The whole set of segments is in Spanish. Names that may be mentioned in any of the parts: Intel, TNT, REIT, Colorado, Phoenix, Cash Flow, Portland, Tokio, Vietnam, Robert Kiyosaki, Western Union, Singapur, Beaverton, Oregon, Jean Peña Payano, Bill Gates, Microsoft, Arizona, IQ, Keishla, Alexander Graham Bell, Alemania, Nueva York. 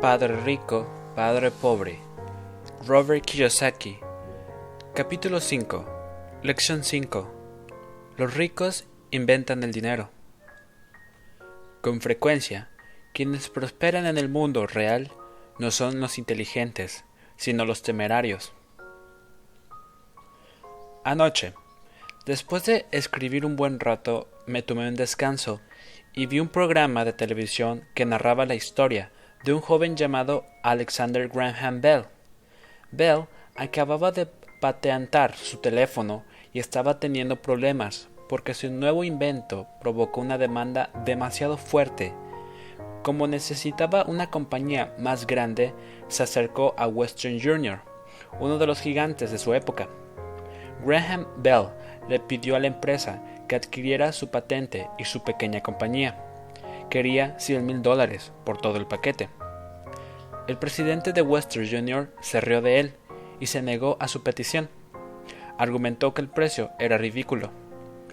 Padre rico, padre pobre. Robert Kiyosaki. Capítulo 5. Lección 5. Los ricos inventan el dinero. Con frecuencia, quienes prosperan en el mundo real no son los inteligentes, sino los temerarios. Anoche, después de escribir un buen rato, me tomé un descanso y vi un programa de televisión que narraba la historia de un joven llamado Alexander Graham Bell. Bell acababa de patentar su teléfono y estaba teniendo problemas porque su nuevo invento provocó una demanda demasiado fuerte. Como necesitaba una compañía más grande, se acercó a Western Union, uno de los gigantes de su época. Graham Bell le pidió a la empresa que adquiriera su patente y su pequeña compañía. Quería $100,000 por todo el paquete. El presidente de Western Union se rió de él y se negó a su petición. Argumentó que el precio era ridículo.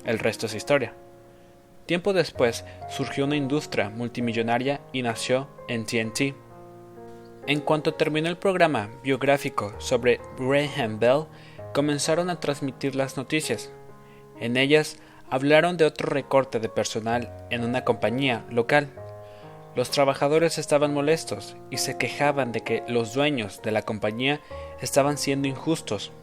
El resto es historia. Tiempo después surgió una industria multimillonaria y nació en TNT. En cuanto terminó el programa biográfico sobre Graham Bell, comenzaron a transmitir las noticias. En ellas hablaron de otro recorte de personal en una compañía local. Los trabajadores estaban molestos y se quejaban de que los dueños de la compañía estaban siendo injustos.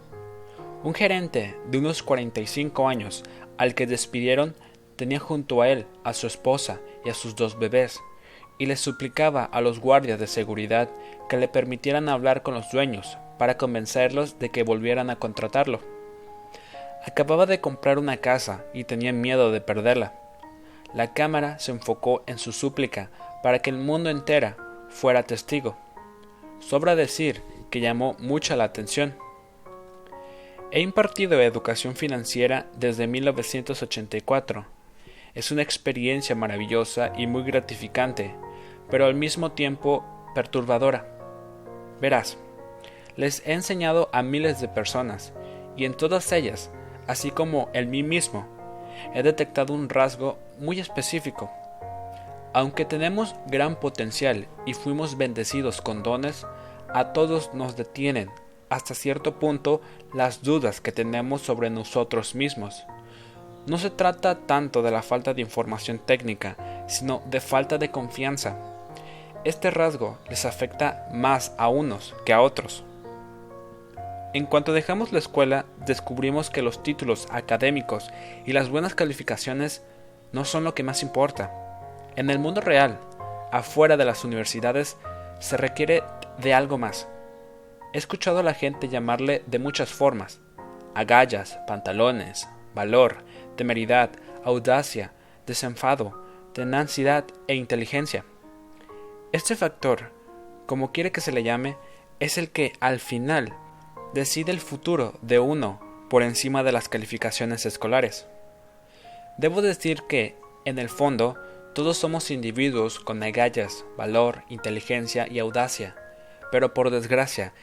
Un gerente de unos 45 años al que despidieron tenía junto a él a su esposa y a sus 2 bebés, y le suplicaba a los guardias de seguridad que le permitieran hablar con los dueños para convencerlos de que volvieran a contratarlo. Acababa de comprar una casa y tenía miedo de perderla. La cámara se enfocó en su súplica para que el mundo entero fuera testigo. Sobra decir que llamó mucha la atención. He impartido educación financiera desde 1984. Es una experiencia maravillosa y muy gratificante, pero al mismo tiempo perturbadora. Verás, les he enseñado a miles de personas, y en todas ellas, así como en mí mismo, he detectado un rasgo muy específico. Aunque tenemos gran potencial y fuimos bendecidos con dones, a todos nos detienen, hasta cierto punto, las dudas que tenemos sobre nosotros mismos. No se trata tanto de la falta de información técnica, sino de falta de confianza. Este rasgo les afecta más a unos que a otros. En cuanto dejamos la escuela, descubrimos que los títulos académicos y las buenas calificaciones no son lo que más importa. En el mundo real, afuera de las universidades, se requiere de algo más. He escuchado a la gente llamarle de muchas formas: agallas, pantalones, valor, temeridad, audacia, desenfado, tenacidad e inteligencia. Este factor, como quiere que se le llame, es el que al final decide el futuro de uno por encima de las calificaciones escolares. Debo decir que, en el fondo, todos somos individuos con agallas, valor, inteligencia y audacia, pero por desgracia,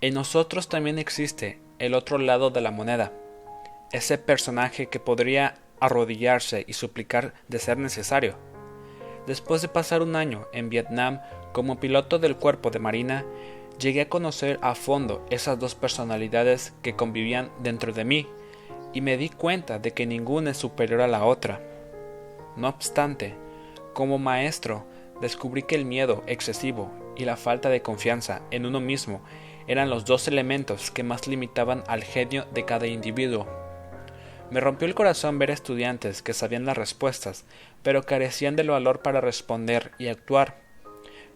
en nosotros también existe el otro lado de la moneda, ese personaje que podría arrodillarse y suplicar de ser necesario. Después de pasar un año en Vietnam como piloto del cuerpo de marina, llegué a conocer a fondo esas 2 personalidades que convivían dentro de mí, y me di cuenta de que ninguna es superior a la otra. No obstante, como maestro, descubrí que el miedo excesivo y la falta de confianza en uno mismo eran los 2 elementos que más limitaban al genio de cada individuo. Me rompió el corazón ver estudiantes que sabían las respuestas, pero carecían del valor para responder y actuar.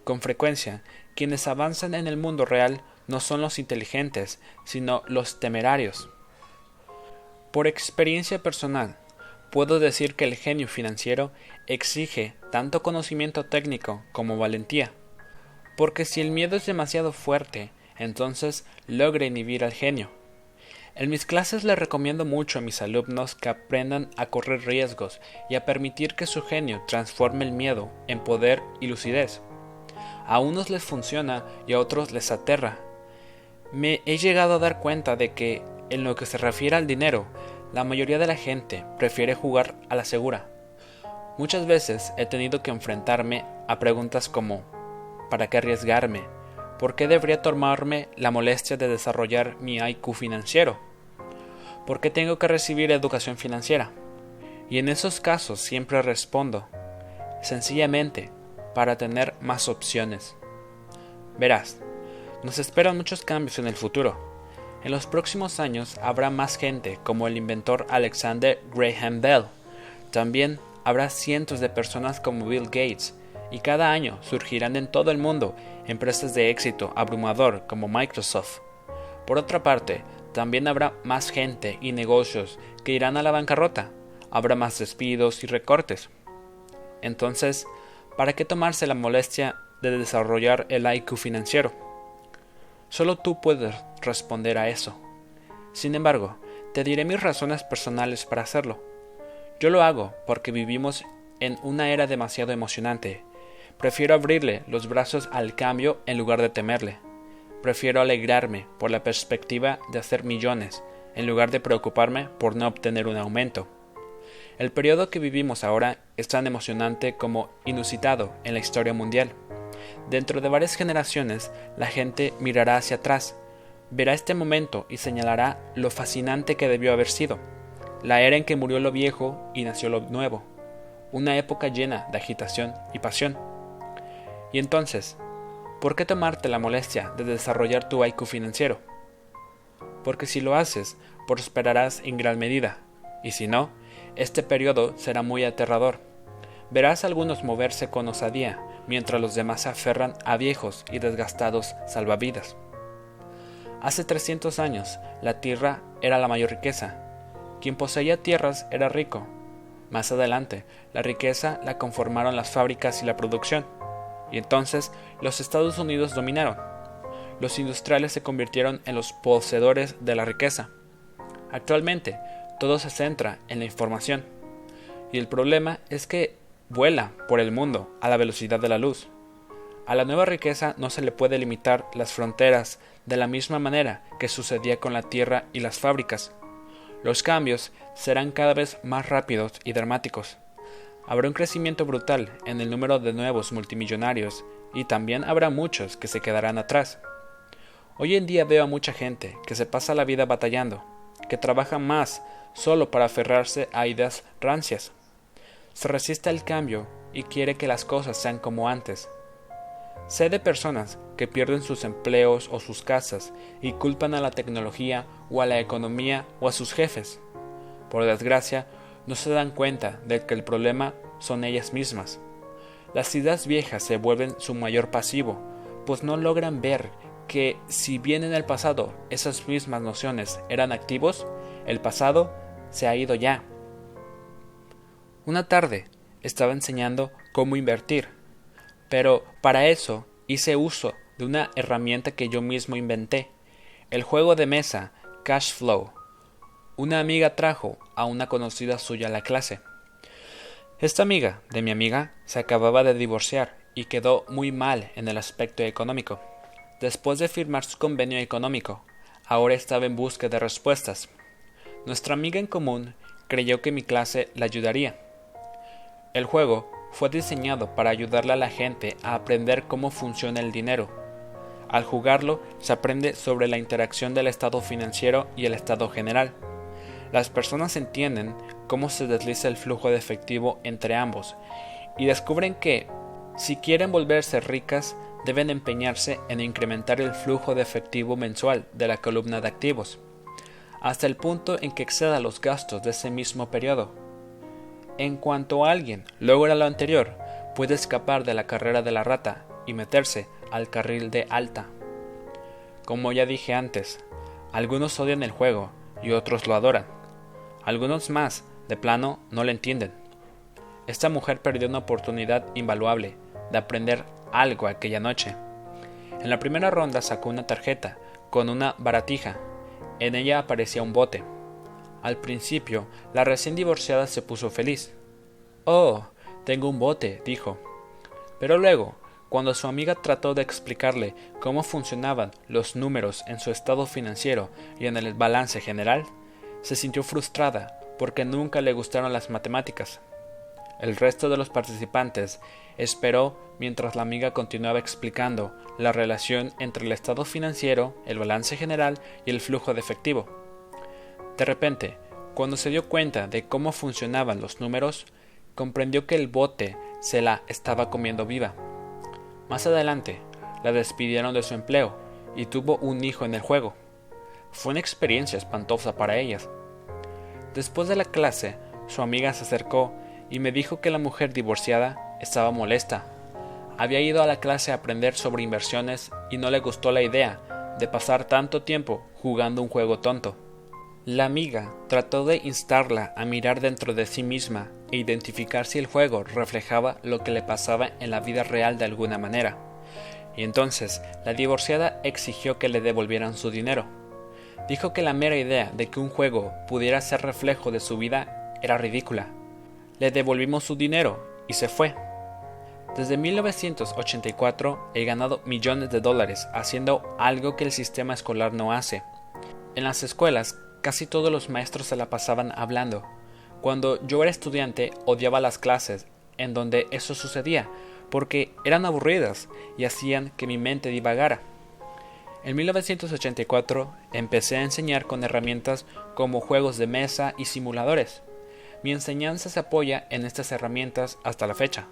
Con frecuencia, quienes avanzan en el mundo real no son los inteligentes, sino los temerarios. Por experiencia personal, puedo decir que el genio financiero exige tanto conocimiento técnico como valentía, porque si el miedo es demasiado fuerte, entonces logra inhibir al genio. En mis clases les recomiendo mucho a mis alumnos que aprendan a correr riesgos y a permitir que su genio transforme el miedo en poder y lucidez. A unos les funciona y a otros les aterra. Me he llegado a dar cuenta de que, en lo que se refiere al dinero, la mayoría de la gente prefiere jugar a la segura. Muchas veces he tenido que enfrentarme a preguntas como ¿Para qué arriesgarme? ¿Por qué debería tomarme la molestia de desarrollar mi IQ financiero? ¿Por qué tengo que recibir educación financiera? Y en esos casos siempre respondo, sencillamente, para tener más opciones. Verás, nos esperan muchos cambios en el futuro. En los próximos años habrá más gente como el inventor Alexander Graham Bell. También habrá cientos de personas como Bill Gates, y cada año surgirán en todo el mundo empresas de éxito abrumador como Microsoft. Por otra parte, también habrá más gente y negocios que irán a la bancarrota. Habrá más despidos y recortes. Entonces, ¿para qué tomarse la molestia de desarrollar el IQ financiero? Solo tú puedes responder a eso. Sin embargo, te diré mis razones personales para hacerlo. Yo lo hago porque vivimos en una era demasiado emocionante. Prefiero abrirle los brazos al cambio en lugar de temerle. Prefiero alegrarme por la perspectiva de hacer millones en lugar de preocuparme por no obtener un aumento. El periodo que vivimos ahora es tan emocionante como inusitado en la historia mundial. Dentro de varias generaciones, la gente mirará hacia atrás, verá este momento y señalará lo fascinante que debió haber sido, la era en que murió lo viejo y nació lo nuevo, una época llena de agitación y pasión. Y entonces, ¿por qué tomarte la molestia de desarrollar tu IQ financiero? Porque si lo haces, prosperarás en gran medida, y si no, este periodo será muy aterrador. Verás a algunos moverse con osadía, mientras los demás se aferran a viejos y desgastados salvavidas. Hace 300 años, la tierra era la mayor riqueza. Quien poseía tierras era rico. Más adelante, la riqueza la conformaron las fábricas y la producción. Y entonces, los Estados Unidos dominaron. Los industriales se convirtieron en los poseedores de la riqueza. Actualmente, todo se centra en la información. Y el problema es que vuela por el mundo a la velocidad de la luz. A la nueva riqueza no se le puede limitar las fronteras de la misma manera que sucedía con la tierra y las fábricas. Los cambios serán cada vez más rápidos y dramáticos. Habrá un crecimiento brutal en el número de nuevos multimillonarios y también habrá muchos que se quedarán atrás. Hoy en día veo a mucha gente que se pasa la vida batallando, que trabaja más solo para aferrarse a ideas rancias. Se resiste al cambio y quiere que las cosas sean como antes. Sé de personas que pierden sus empleos o sus casas y culpan a la tecnología o a la economía o a sus jefes. Por desgracia, no se dan cuenta de que el problema son ellas mismas. Las ideas viejas se vuelven su mayor pasivo, pues no logran ver que si bien en el pasado esas mismas nociones eran activos, el pasado se ha ido ya. Una tarde estaba enseñando cómo invertir, pero para eso hice uso de una herramienta que yo mismo inventé, el juego de mesa Cash Flow. Una amiga trajo a una conocida suya a la clase. Esta amiga de mi amiga se acababa de divorciar y quedó muy mal en el aspecto económico. Después de firmar su convenio económico, ahora estaba en busca de respuestas. Nuestra amiga en común creyó que mi clase la ayudaría. El juego fue diseñado para ayudarle a la gente a aprender cómo funciona el dinero. Al jugarlo, se aprende sobre la interacción del estado financiero y el estado general. Las personas entienden cómo se desliza el flujo de efectivo entre ambos y descubren que, si quieren volverse ricas, deben empeñarse en incrementar el flujo de efectivo mensual de la columna de activos, hasta el punto en que exceda los gastos de ese mismo periodo. En cuanto alguien logra lo anterior, puede escapar de la carrera de la rata y meterse al carril de alta. Como ya dije antes, algunos odian el juego y otros lo adoran. Algunos más, de plano, no lo entienden. Esta mujer perdió una oportunidad invaluable de aprender algo aquella noche. En la primera ronda sacó una tarjeta con una baratija. En ella aparecía un bote. Al principio, la recién divorciada se puso feliz. «Oh, tengo un bote», dijo. Pero luego, cuando su amiga trató de explicarle cómo funcionaban los números en su estado financiero y en el balance general, se sintió frustrada porque nunca le gustaron las matemáticas. El resto de los participantes esperó mientras la amiga continuaba explicando la relación entre el estado financiero, el balance general y el flujo de efectivo. De repente, cuando se dio cuenta de cómo funcionaban los números, comprendió que el bote se la estaba comiendo viva. Más adelante, la despidieron de su empleo y tuvo un hijo en el juego. Fue una experiencia espantosa para ellas. Después de la clase, su amiga se acercó y me dijo que la mujer divorciada estaba molesta. Había ido a la clase a aprender sobre inversiones y no le gustó la idea de pasar tanto tiempo jugando un juego tonto. La amiga trató de instarla a mirar dentro de sí misma e identificar si el juego reflejaba lo que le pasaba en la vida real de alguna manera. Y entonces, la divorciada exigió que le devolvieran su dinero. Dijo que la mera idea de que un juego pudiera ser reflejo de su vida era ridícula. Le devolvimos su dinero y se fue. Desde 1984 he ganado millones de dólares haciendo algo que el sistema escolar no hace. En las escuelas casi todos los maestros se la pasaban hablando. Cuando yo era estudiante odiaba las clases en donde eso sucedía porque eran aburridas y hacían que mi mente divagara. En 1984 empecé a enseñar con herramientas como juegos de mesa y simuladores. Mi enseñanza se apoya en estas herramientas hasta la fecha,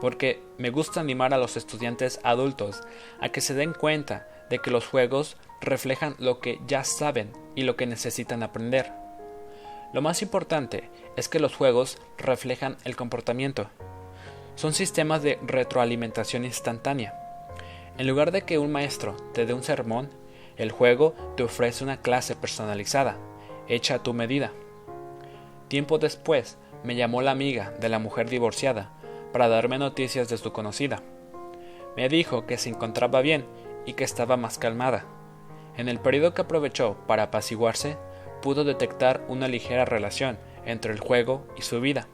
porque me gusta animar a los estudiantes adultos a que se den cuenta de que los juegos reflejan lo que ya saben y lo que necesitan aprender. Lo más importante es que los juegos reflejan el comportamiento. Son sistemas de retroalimentación instantánea. En lugar de que un maestro te dé un sermón, el juego te ofrece una clase personalizada, hecha a tu medida. Tiempo después, me llamó la amiga de la mujer divorciada para darme noticias de su conocida. Me dijo que se encontraba bien y que estaba más calmada. En el periodo que aprovechó para apaciguarse, pudo detectar una ligera relación entre el juego y su vida.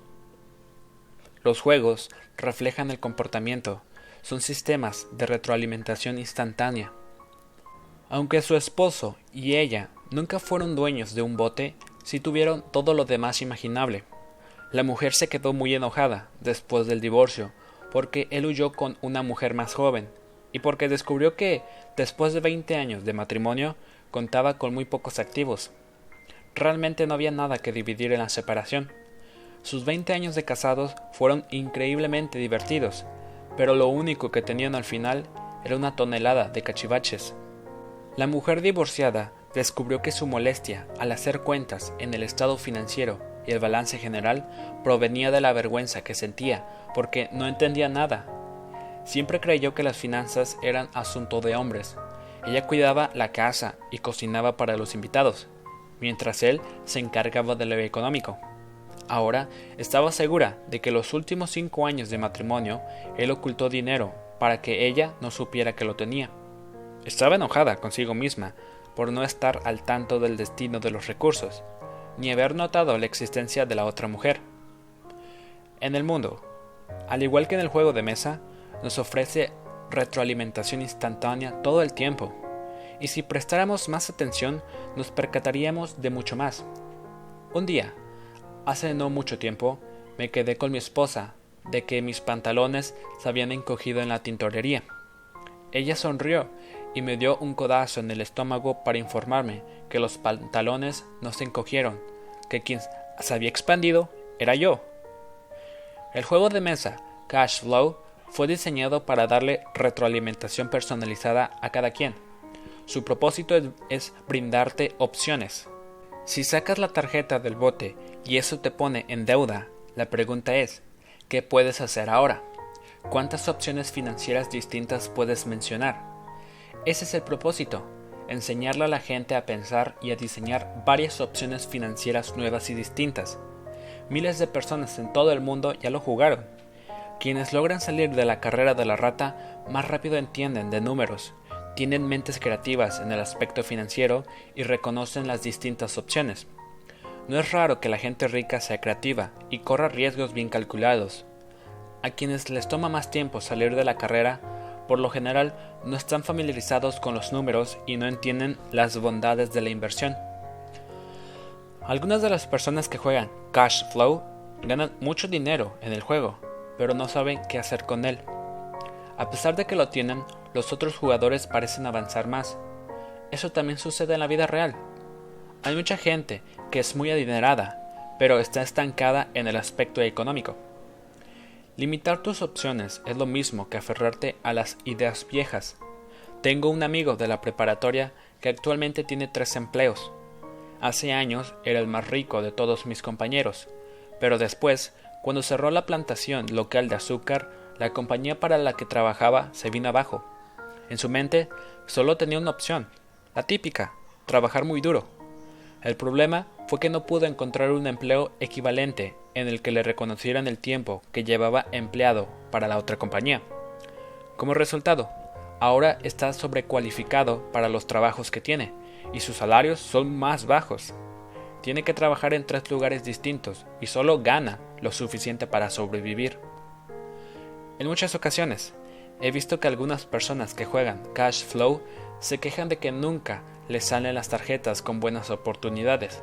Los juegos reflejan el comportamiento, son sistemas de retroalimentación instantánea. Aunque su esposo y ella nunca fueron dueños de un bote, si tuvieron todo lo demás imaginable. La mujer se quedó muy enojada después del divorcio porque él huyó con una mujer más joven y porque descubrió que, después de 20 años de matrimonio, contaba con muy pocos activos. Realmente no había nada que dividir en la separación. Sus 20 años de casados fueron increíblemente divertidos, pero lo único que tenían al final era una tonelada de cachivaches. La mujer divorciada descubrió que su molestia al hacer cuentas en el estado financiero y el balance general provenía de la vergüenza que sentía porque no entendía nada. Siempre creyó que las finanzas eran asunto de hombres. Ella cuidaba la casa y cocinaba para los invitados, mientras él se encargaba de lo económico. Ahora estaba segura de que los últimos 5 años de matrimonio él ocultó dinero para que ella no supiera que lo tenía. Estaba enojada consigo misma por no estar al tanto del destino de los recursos, ni haber notado la existencia de la otra mujer. En el mundo, al igual que en el juego de mesa, nos ofrece retroalimentación instantánea todo el tiempo, y si prestáramos más atención, nos percataríamos de mucho más. Un día, hace no mucho tiempo, me quedé con mi esposa de que mis pantalones se habían encogido en la tintorería. Ella sonrió y me dio un codazo en el estómago para informarme que los pantalones no se encogieron, que quien se había expandido era yo. El juego de mesa Cash Flow fue diseñado para darle retroalimentación personalizada a cada quien. Su propósito es brindarte opciones. Si sacas la tarjeta del bote y eso te pone en deuda, la pregunta es, ¿qué puedes hacer ahora? ¿Cuántas opciones financieras distintas puedes mencionar? Ese es el propósito, enseñarle a la gente a pensar y a diseñar varias opciones financieras nuevas y distintas. Miles de personas en todo el mundo ya lo jugaron. Quienes logran salir de la carrera de la rata más rápido entienden de números, tienen mentes creativas en el aspecto financiero y reconocen las distintas opciones. No es raro que la gente rica sea creativa y corra riesgos bien calculados. A quienes les toma más tiempo salir de la carrera, por lo general, no están familiarizados con los números y no entienden las bondades de la inversión. Algunas de las personas que juegan Cash Flow Ganan mucho dinero en el juego, pero no saben qué hacer con él. A pesar de que lo tienen, los otros jugadores parecen avanzar más. Eso también sucede en la vida real. Hay mucha gente que es muy adinerada, pero está estancada en el aspecto económico. Limitar tus opciones es lo mismo que aferrarte a las ideas viejas. Tengo un amigo de la preparatoria que actualmente tiene 3 empleos. Hace años era el más rico de todos mis compañeros, pero después, cuando cerró la plantación local de azúcar, la compañía para la que trabajaba se vino abajo. En su mente, solo tenía una opción, la típica, trabajar muy duro. El problema fue que no pudo encontrar un empleo equivalente en el que le reconocieran el tiempo que llevaba empleado para la otra compañía. Como resultado, ahora está sobrecualificado para los trabajos que tiene y sus salarios son más bajos. Tiene que trabajar en 3 lugares distintos y solo gana lo suficiente para sobrevivir. En muchas ocasiones, he visto que algunas personas que juegan Cash Flow se quejan de que nunca les salen las tarjetas con buenas oportunidades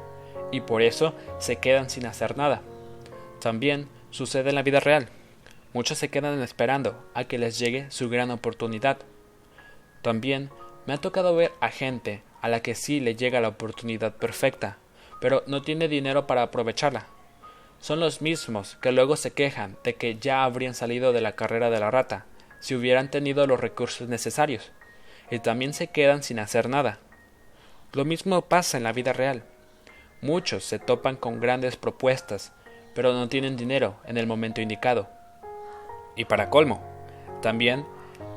y por eso se quedan sin hacer nada. También sucede en la vida real. Muchos se quedan esperando a que les llegue su gran oportunidad. También me ha tocado ver a gente a la que sí le llega la oportunidad perfecta, pero no tiene dinero para aprovecharla. Son los mismos que luego se quejan de que ya habrían salido de la carrera de la rata si hubieran tenido los recursos necesarios, y también se quedan sin hacer nada. Lo mismo pasa en la vida real. Muchos se topan con grandes propuestas, pero no tienen dinero en el momento indicado. Y para colmo, también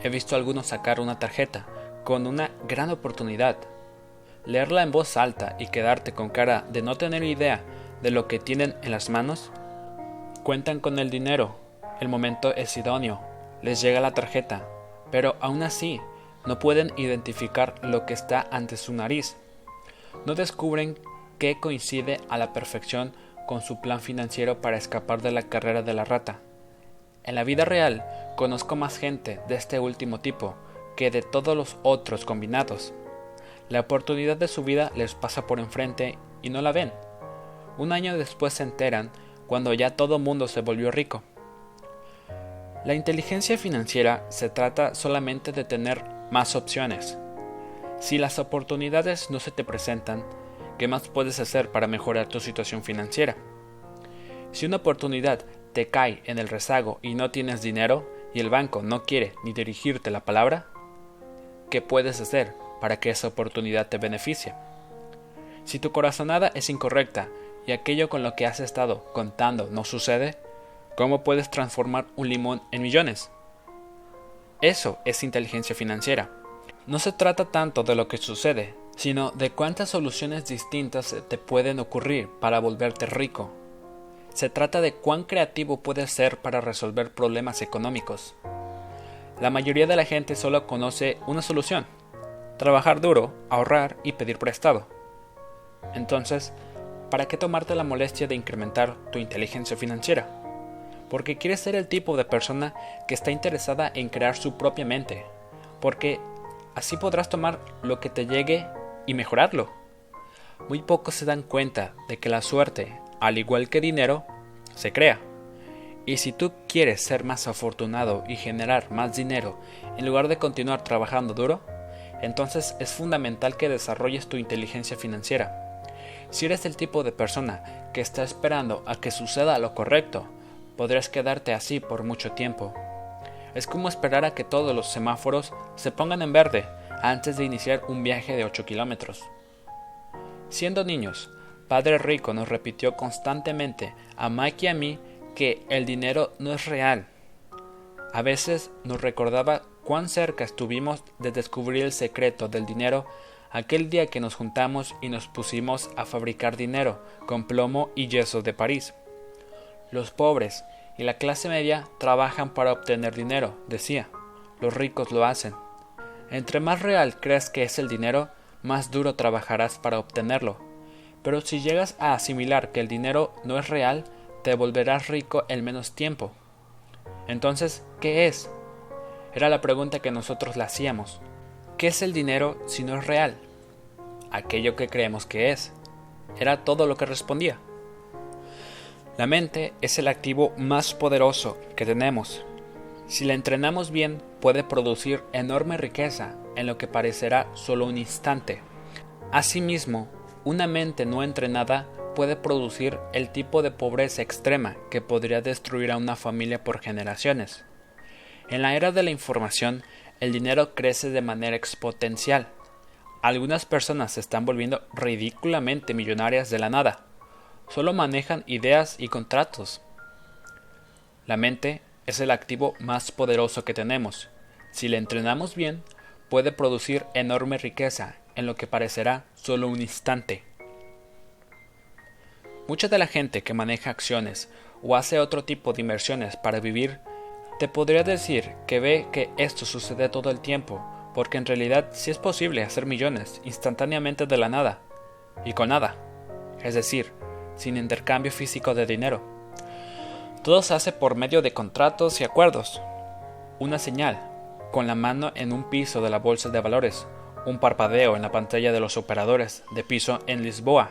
he visto a algunos sacar una tarjeta con una gran oportunidad. Leerla en voz alta y quedarte con cara de no tener idea de lo que tienen en las manos. Cuentan con el dinero, el momento es idóneo, les llega la tarjeta, pero aún así no pueden identificar lo que está ante su nariz. No descubren qué coincide a la perfección con su plan financiero para escapar de la carrera de la rata. En la vida real, conozco más gente de este último tipo que de todos los otros combinados. La oportunidad de su vida les pasa por enfrente y no la ven. Un año después se enteran cuando ya todo mundo se volvió rico. La inteligencia financiera se trata solamente de tener más opciones. Si las oportunidades no se te presentan, ¿qué más puedes hacer para mejorar tu situación financiera? Si una oportunidad te cae en el rezago y no tienes dinero y el banco no quiere ni dirigirte la palabra, ¿qué puedes hacer para que esa oportunidad te beneficie? Si tu corazonada es incorrecta y aquello con lo que has estado contando no sucede, ¿cómo puedes transformar un limón en millones? Eso es inteligencia financiera. No se trata tanto de lo que sucede, sino de cuántas soluciones distintas te pueden ocurrir para volverte rico. Se trata de cuán creativo puedes ser para resolver problemas económicos. La mayoría de la gente solo conoce una solución: trabajar duro, ahorrar y pedir prestado. Entonces, ¿para qué tomarte la molestia de incrementar tu inteligencia financiera? Porque quieres ser el tipo de persona que está interesada en crear su propia mente, porque así podrás tomar lo que te llegue y mejorarlo. Muy pocos se dan cuenta de que la suerte, al igual que dinero, se crea. Y si tú quieres ser más afortunado y generar más dinero en lugar de continuar trabajando duro, entonces es fundamental que desarrolles tu inteligencia financiera. Si eres el tipo de persona que está esperando a que suceda lo correcto, podrás quedarte así por mucho tiempo. Es como esperar a que todos los semáforos se pongan en verde antes de iniciar un viaje de 8 kilómetros. Siendo niños, Padre Rico nos repitió constantemente a Mike y a mí que el dinero no es real. A veces nos recordaba cuán cerca estuvimos de descubrir el secreto del dinero aquel día que nos juntamos y nos pusimos a fabricar dinero con plomo y yeso de París. Los pobres y la clase media trabajan para obtener dinero, decía. Los ricos lo hacen. Entre más real creas que es el dinero, más duro trabajarás para obtenerlo. Pero si llegas a asimilar que el dinero no es real, te volverás rico en menos tiempo. Entonces, ¿qué es? Era la pregunta que nosotros le hacíamos. ¿Qué es el dinero si no es real? Aquello que creemos que es. Era todo lo que respondía. La mente es el activo más poderoso que tenemos. Si la entrenamos bien, puede producir enorme riqueza en lo que parecerá solo un instante. Asimismo, una mente no entrenada puede producir el tipo de pobreza extrema que podría destruir a una familia por generaciones. En la era de la información, el dinero crece de manera exponencial. Algunas personas se están volviendo ridículamente millonarias de la nada. Solo manejan ideas y contratos. La mente es el activo más poderoso que tenemos. Si la entrenamos bien, puede producir enorme riqueza en lo que parecerá solo un instante. Mucha de la gente que maneja acciones o hace otro tipo de inversiones para vivir, te podría decir que ve que esto sucede todo el tiempo, porque en realidad sí es posible hacer millones instantáneamente de la nada y con nada, es decir, sin intercambio físico de dinero. Todo se hace por medio de contratos y acuerdos. Una señal, con la mano en un piso de la bolsa de valores, un parpadeo en la pantalla de los operadores de piso en Lisboa,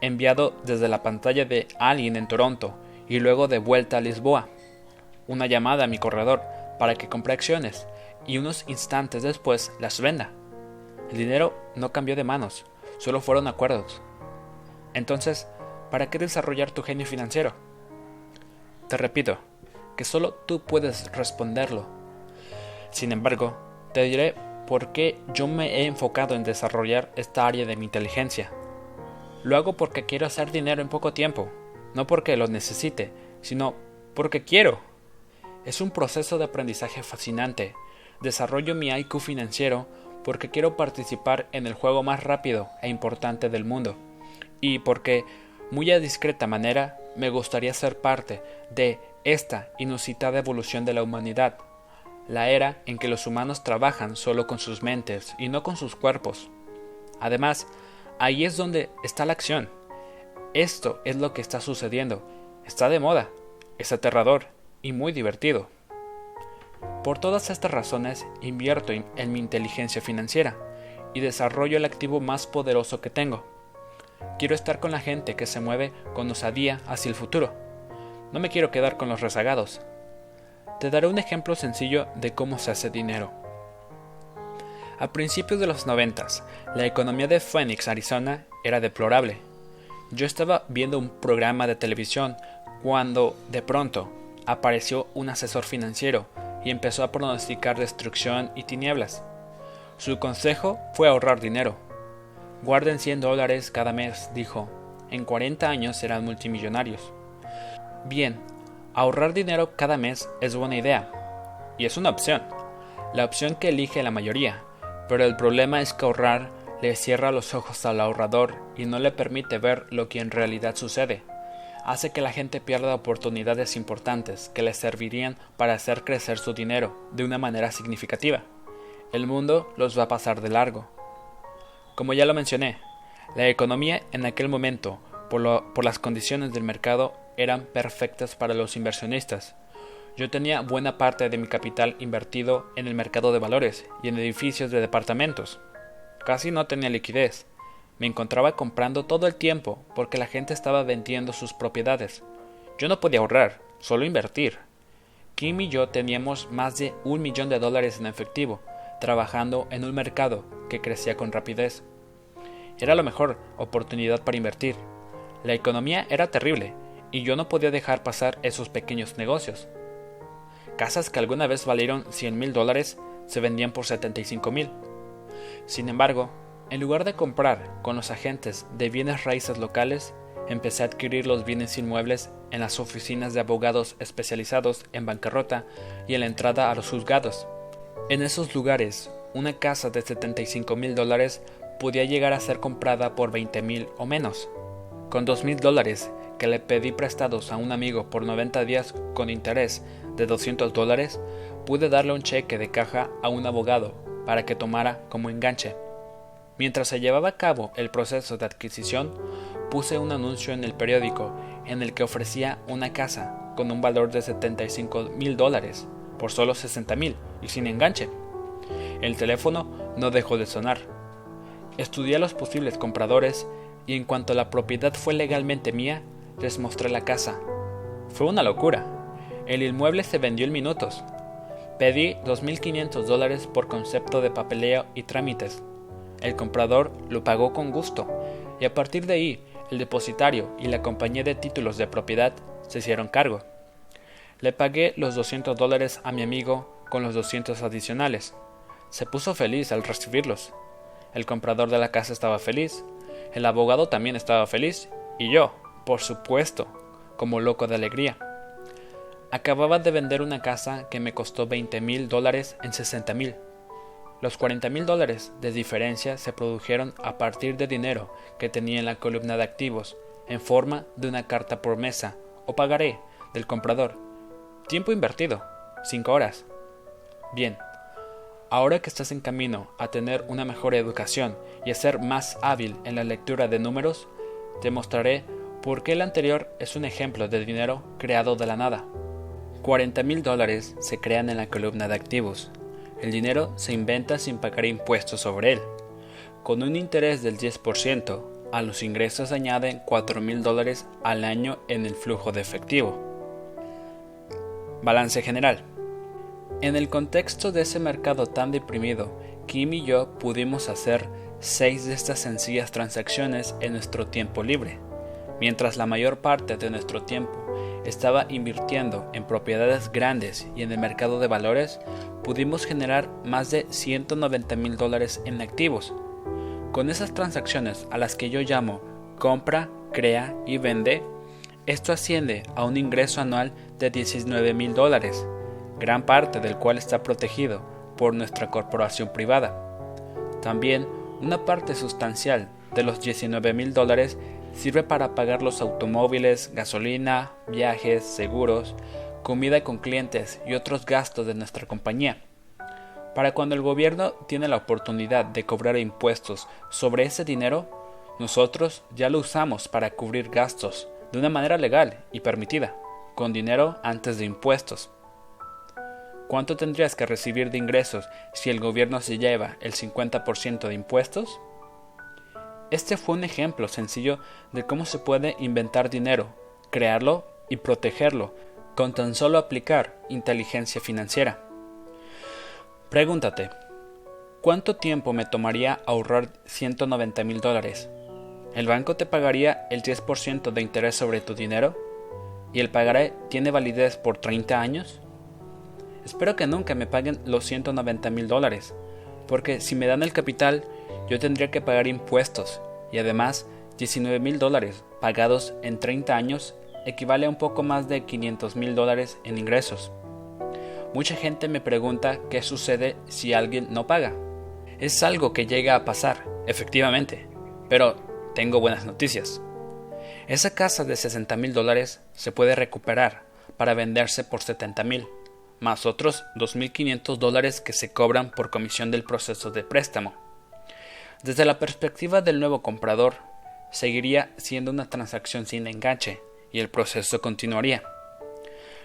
enviado desde la pantalla de alguien en Toronto y luego de vuelta a Lisboa. Una llamada a mi corredor para que compre acciones y unos instantes después las venda. El dinero no cambió de manos, solo fueron acuerdos. Entonces, ¿para qué desarrollar tu genio financiero? Te repito, que solo tú puedes responderlo. Sin embargo, te diré por qué yo me he enfocado en desarrollar esta área de mi inteligencia. Lo hago porque quiero hacer dinero en poco tiempo, no porque lo necesite, sino porque quiero. Es un proceso de aprendizaje fascinante. Desarrollo mi IQ financiero porque quiero participar en el juego más rápido e importante del mundo. Y porque, muy a discreta manera, me gustaría ser parte de esta inusitada evolución de la humanidad, la era en que los humanos trabajan solo con sus mentes y no con sus cuerpos. Además, ahí es donde está la acción. Esto es lo que está sucediendo. Está de moda, es aterrador y muy divertido. Por todas estas razones, invierto en mi inteligencia financiera y desarrollo el activo más poderoso que tengo. Quiero estar con la gente que se mueve con osadía hacia el futuro. No me quiero quedar con los rezagados. Te daré un ejemplo sencillo de cómo se hace dinero. A principios de los 90s, la economía de Phoenix, Arizona, era deplorable. Yo estaba viendo un programa de televisión cuando, de pronto, apareció un asesor financiero y empezó a pronosticar destrucción y tinieblas. Su consejo fue ahorrar dinero. Guarden $100 cada mes, dijo. En 40 años serán multimillonarios. Bien, ahorrar dinero cada mes es buena idea. Y es una opción. La opción que elige la mayoría. Pero el problema es que ahorrar le cierra los ojos al ahorrador y no le permite ver lo que en realidad sucede. Hace que la gente pierda oportunidades importantes que le servirían para hacer crecer su dinero de una manera significativa. El mundo los va a pasar de largo. Como ya lo mencioné, la economía en aquel momento, por las condiciones del mercado, eran perfectas para los inversionistas. Yo tenía buena parte de mi capital invertido en el mercado de valores y en edificios de departamentos. Casi no tenía liquidez. Me encontraba comprando todo el tiempo porque la gente estaba vendiendo sus propiedades. Yo no podía ahorrar, solo invertir. Kim y yo teníamos más de $1,000,000 en efectivo, trabajando en un mercado que crecía con rapidez. Era la mejor oportunidad para invertir. La economía era terrible y yo no podía dejar pasar esos pequeños negocios. Casas que alguna vez valieron $100,000 se vendían por $75,000. Sin embargo, en lugar de comprar con los agentes de bienes raíces locales, empecé a adquirir los bienes inmuebles en las oficinas de abogados especializados en bancarrota y en la entrada a los juzgados. En esos lugares, una casa de $75,000 podía llegar a ser comprada por $20,000 o menos. Con $2,000 que le pedí prestados a un amigo por 90 días con interés de $200, pude darle un cheque de caja a un abogado para que tomara como enganche. Mientras se llevaba a cabo el proceso de adquisición, puse un anuncio en el periódico en el que ofrecía una casa con un valor de $75,000 por solo $60,000 y sin enganche. El teléfono no dejó de sonar. Estudié a los posibles compradores y en cuanto la propiedad fue legalmente mía, Les mostré la casa. Fue una locura. El inmueble se vendió en minutos. Pedí $2,500 por concepto de papeleo y trámites. El comprador lo pagó con gusto, y a partir de ahí, el depositario y la compañía de títulos de propiedad se hicieron cargo. Le pagué los $200 a mi amigo con los $200 adicionales. Se puso feliz al recibirlos. El comprador de la casa estaba feliz, el abogado también estaba feliz, y yo, por supuesto, como loco de alegría. Acababa de vender una casa que me costó $20,000 en $60,000. Los $40,000 de diferencia se produjeron a partir de dinero que tenía en la columna de activos, en forma de una carta promesa o pagaré del comprador. Tiempo invertido, 5 horas. Bien, ahora que estás en camino a tener una mejor educación y a ser más hábil en la lectura de números, te mostraré por qué el anterior es un ejemplo de dinero creado de la nada. $40,000 se crean en la columna de activos. El dinero se inventa sin pagar impuestos sobre él. Con un interés del 10%, a los ingresos añaden $4,000 al año en el flujo de efectivo. Balance general. En el contexto de ese mercado tan deprimido, Kim y yo pudimos hacer 6 de estas sencillas transacciones en nuestro tiempo libre, mientras la mayor parte de nuestro tiempo estaba invirtiendo en propiedades grandes y en el mercado de valores, pudimos generar más de $190,000 en activos. Con esas transacciones a las que yo llamo compra, crea y vende, esto asciende a un ingreso anual de $19,000, gran parte del cual está protegido por nuestra corporación privada. También una parte sustancial de los $19,000 sirve para pagar los automóviles, gasolina, viajes, seguros, comida con clientes y otros gastos de nuestra compañía. Para cuando el gobierno tiene la oportunidad de cobrar impuestos sobre ese dinero, nosotros ya lo usamos para cubrir gastos de una manera legal y permitida, con dinero antes de impuestos. ¿Cuánto tendrías que recibir de ingresos si el gobierno se lleva el 50% de impuestos? Este fue un ejemplo sencillo de cómo se puede inventar dinero, crearlo y protegerlo, con tan solo aplicar inteligencia financiera. Pregúntate, ¿cuánto tiempo me tomaría ahorrar $190,000? ¿El banco te pagaría el 10% de interés sobre tu dinero? ¿Y el pagaré tiene validez por 30 años? Espero que nunca me paguen los $190,000, porque si me dan el capital, yo tendría que pagar impuestos y además $19,000 pagados en 30 años equivale a un poco más de $500,000 en ingresos. Mucha gente me pregunta qué sucede si alguien no paga. Es algo que llega a pasar, efectivamente, pero tengo buenas noticias. Esa casa de $60,000 se puede recuperar para venderse por $70,000, más otros $2,500 que se cobran por comisión del proceso de préstamo. Desde la perspectiva del nuevo comprador, seguiría siendo una transacción sin enganche y el proceso continuaría.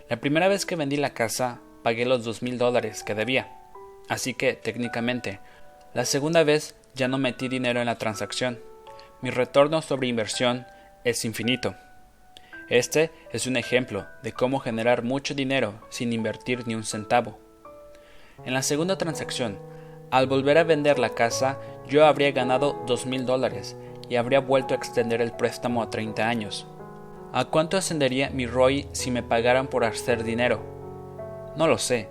La primera vez que vendí la casa, pagué los $2,000 que debía, así que técnicamente, la segunda vez ya no metí dinero en la transacción. Mi retorno sobre inversión es infinito. Este es un ejemplo de cómo generar mucho dinero sin invertir ni un centavo. En la segunda transacción, al volver a vender la casa, yo habría ganado $2,000 y habría vuelto a extender el préstamo a 30 años. ¿A cuánto ascendería mi ROI si me pagaran por hacer dinero? No lo sé,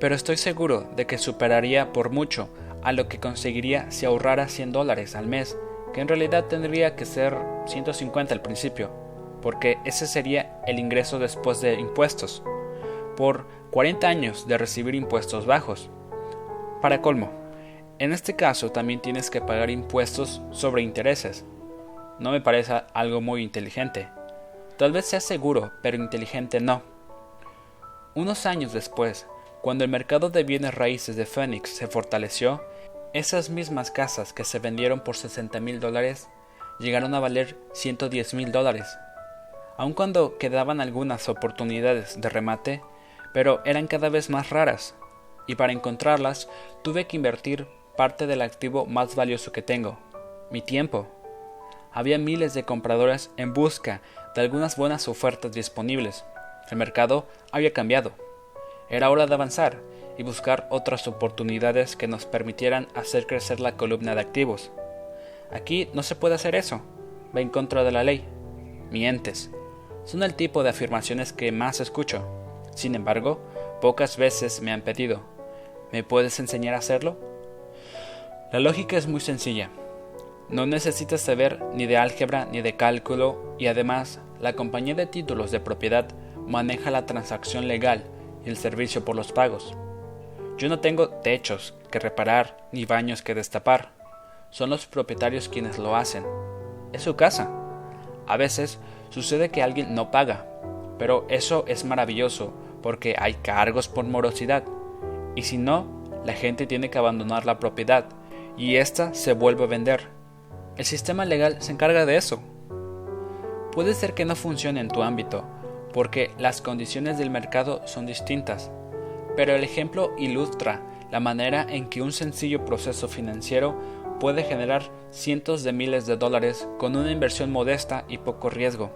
pero estoy seguro de que superaría por mucho a lo que conseguiría si ahorrara $100 al mes, que en realidad tendría que ser $150 al principio, porque ese sería el ingreso después de impuestos, por 40 años de recibir impuestos bajos. Para colmo, en este caso también tienes que pagar impuestos sobre intereses. No me parece algo muy inteligente. Tal vez sea seguro, pero inteligente no. Unos años después, cuando el mercado de bienes raíces de Phoenix se fortaleció, esas mismas casas que se vendieron por $60,000 llegaron a valer $110,000. Aun cuando quedaban algunas oportunidades de remate, pero eran cada vez más raras, y para encontrarlas tuve que invertir parte del activo más valioso que tengo, mi tiempo. Había miles de compradores en busca de algunas buenas ofertas disponibles. El mercado había cambiado. Era hora de avanzar y buscar otras oportunidades que nos permitieran hacer crecer la columna de activos. Aquí no se puede hacer eso. Va en contra de la ley. Mientes. Son el tipo de afirmaciones que más escucho. Sin embargo, pocas veces me han pedido: ¿me puedes enseñar a hacerlo? La lógica es muy sencilla. No necesitas saber ni de álgebra ni de cálculo, y además, la compañía de títulos de propiedad maneja la transacción legal y el servicio por los pagos. Yo no tengo techos que reparar ni baños que destapar. Son los propietarios quienes lo hacen. Es su casa. A veces sucede que alguien no paga, pero eso es maravilloso porque hay cargos por morosidad. Y si no, la gente tiene que abandonar la propiedad y ésta se vuelve a vender. El sistema legal se encarga de eso. Puede ser que no funcione en tu ámbito, porque las condiciones del mercado son distintas, pero el ejemplo ilustra la manera en que un sencillo proceso financiero puede generar cientos de miles de dólares con una inversión modesta y poco riesgo.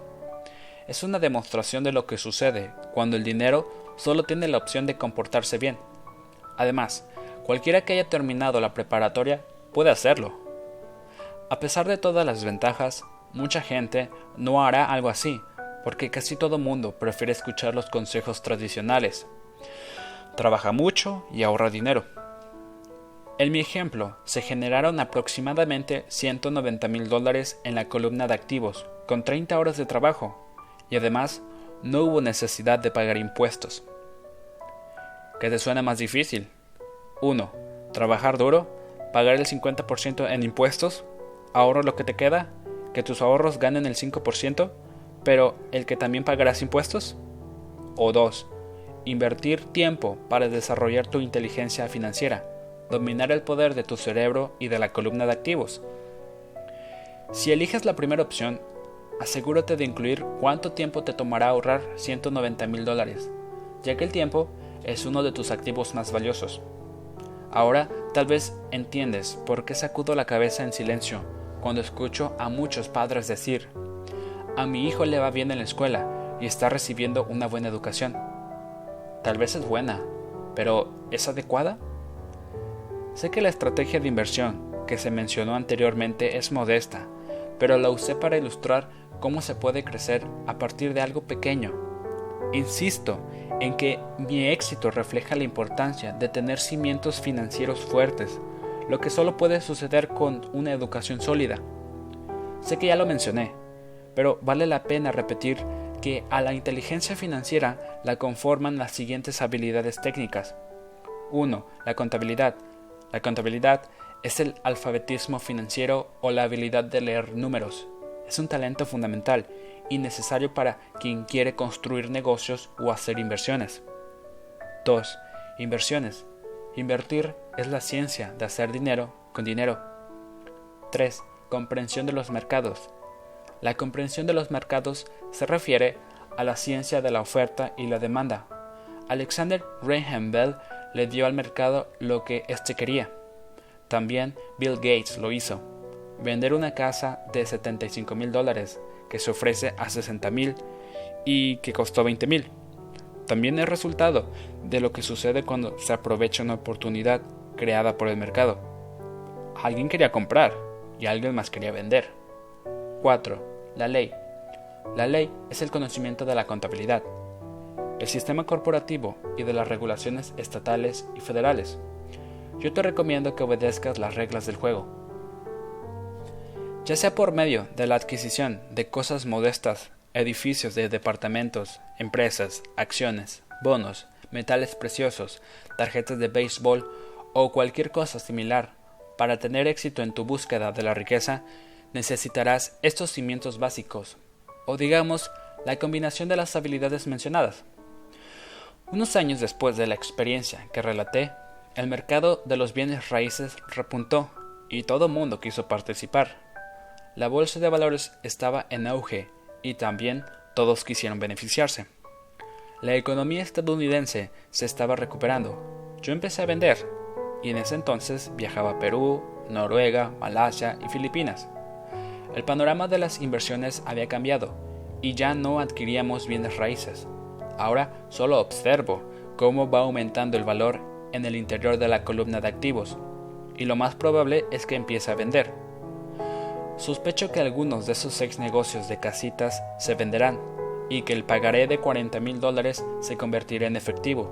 Es una demostración de lo que sucede cuando el dinero solo tiene la opción de comportarse bien. Además, cualquiera que haya terminado la preparatoria puede hacerlo. A pesar de todas las ventajas, mucha gente no hará algo así, porque casi todo mundo prefiere escuchar los consejos tradicionales. Trabaja mucho y ahorra dinero. En mi ejemplo, se generaron aproximadamente $190,000 en la columna de activos, con 30 horas de trabajo, y además no hubo necesidad de pagar impuestos. ¿Qué te suena más difícil? 1. Trabajar duro, pagar el 50% en impuestos, ahorro lo que te queda, que tus ahorros ganen el 5%, pero el que también pagarás impuestos. O 2. Invertir tiempo para desarrollar tu inteligencia financiera, dominar el poder de tu cerebro y de la columna de activos. Si eliges la primera opción, asegúrate de incluir cuánto tiempo te tomará ahorrar $190,000, ya que el tiempo es uno de tus activos más valiosos. Ahora tal vez entiendes por qué sacudo la cabeza en silencio cuando escucho a muchos padres decir: a mi hijo le va bien en la escuela y está recibiendo una buena educación. Tal vez es buena, pero ¿es adecuada? Sé que la estrategia de inversión que se mencionó anteriormente es modesta, pero la usé para ilustrar cómo se puede crecer a partir de algo pequeño. Insisto en que mi éxito refleja la importancia de tener cimientos financieros fuertes, lo que solo puede suceder con una educación sólida. Sé que ya lo mencioné, pero vale la pena repetir que a la inteligencia financiera la conforman las siguientes habilidades técnicas. 1. La contabilidad. La contabilidad es el alfabetismo financiero o la habilidad de leer números. Es un talento fundamental y necesario para quien quiere construir negocios o hacer inversiones. 2. Inversiones. Invertir es la ciencia de hacer dinero con dinero. 3. Comprensión de los mercados. La comprensión de los mercados se refiere a la ciencia de la oferta y la demanda. Alexander Graham Bell le dio al mercado lo que éste quería. También Bill Gates lo hizo. Vender una casa de $75,000 que se ofrece a $60,000 y que costó $20,000. También es resultado de lo que sucede cuando se aprovecha una oportunidad creada por el mercado. Alguien quería comprar y alguien más quería vender. 4. La ley. La ley es el conocimiento de la contabilidad, el sistema corporativo y de las regulaciones estatales y federales. Yo te recomiendo que obedezcas las reglas del juego, ya sea por medio de la adquisición de cosas modestas, edificios de departamentos, empresas, acciones, bonos, metales preciosos, tarjetas de béisbol o cualquier cosa similar. Para tener éxito en tu búsqueda de la riqueza, necesitarás estos cimientos básicos, o digamos, la combinación de las habilidades mencionadas. Unos años después de la experiencia que relaté, el mercado de los bienes raíces repuntó y todo mundo quiso participar. La bolsa de valores estaba en auge y también todos quisieron beneficiarse. La economía estadounidense se estaba recuperando. Yo empecé a vender y en ese entonces viajaba a Perú, Noruega, Malasia y Filipinas. El panorama de las inversiones había cambiado y ya no adquiríamos bienes raíces. Ahora solo observo cómo va aumentando el valor en el interior de la columna de activos, y lo más probable es que empiece a vender. Sospecho que algunos de esos ex negocios de casitas se venderán y que el pagaré de $40,000 se convertirá en efectivo.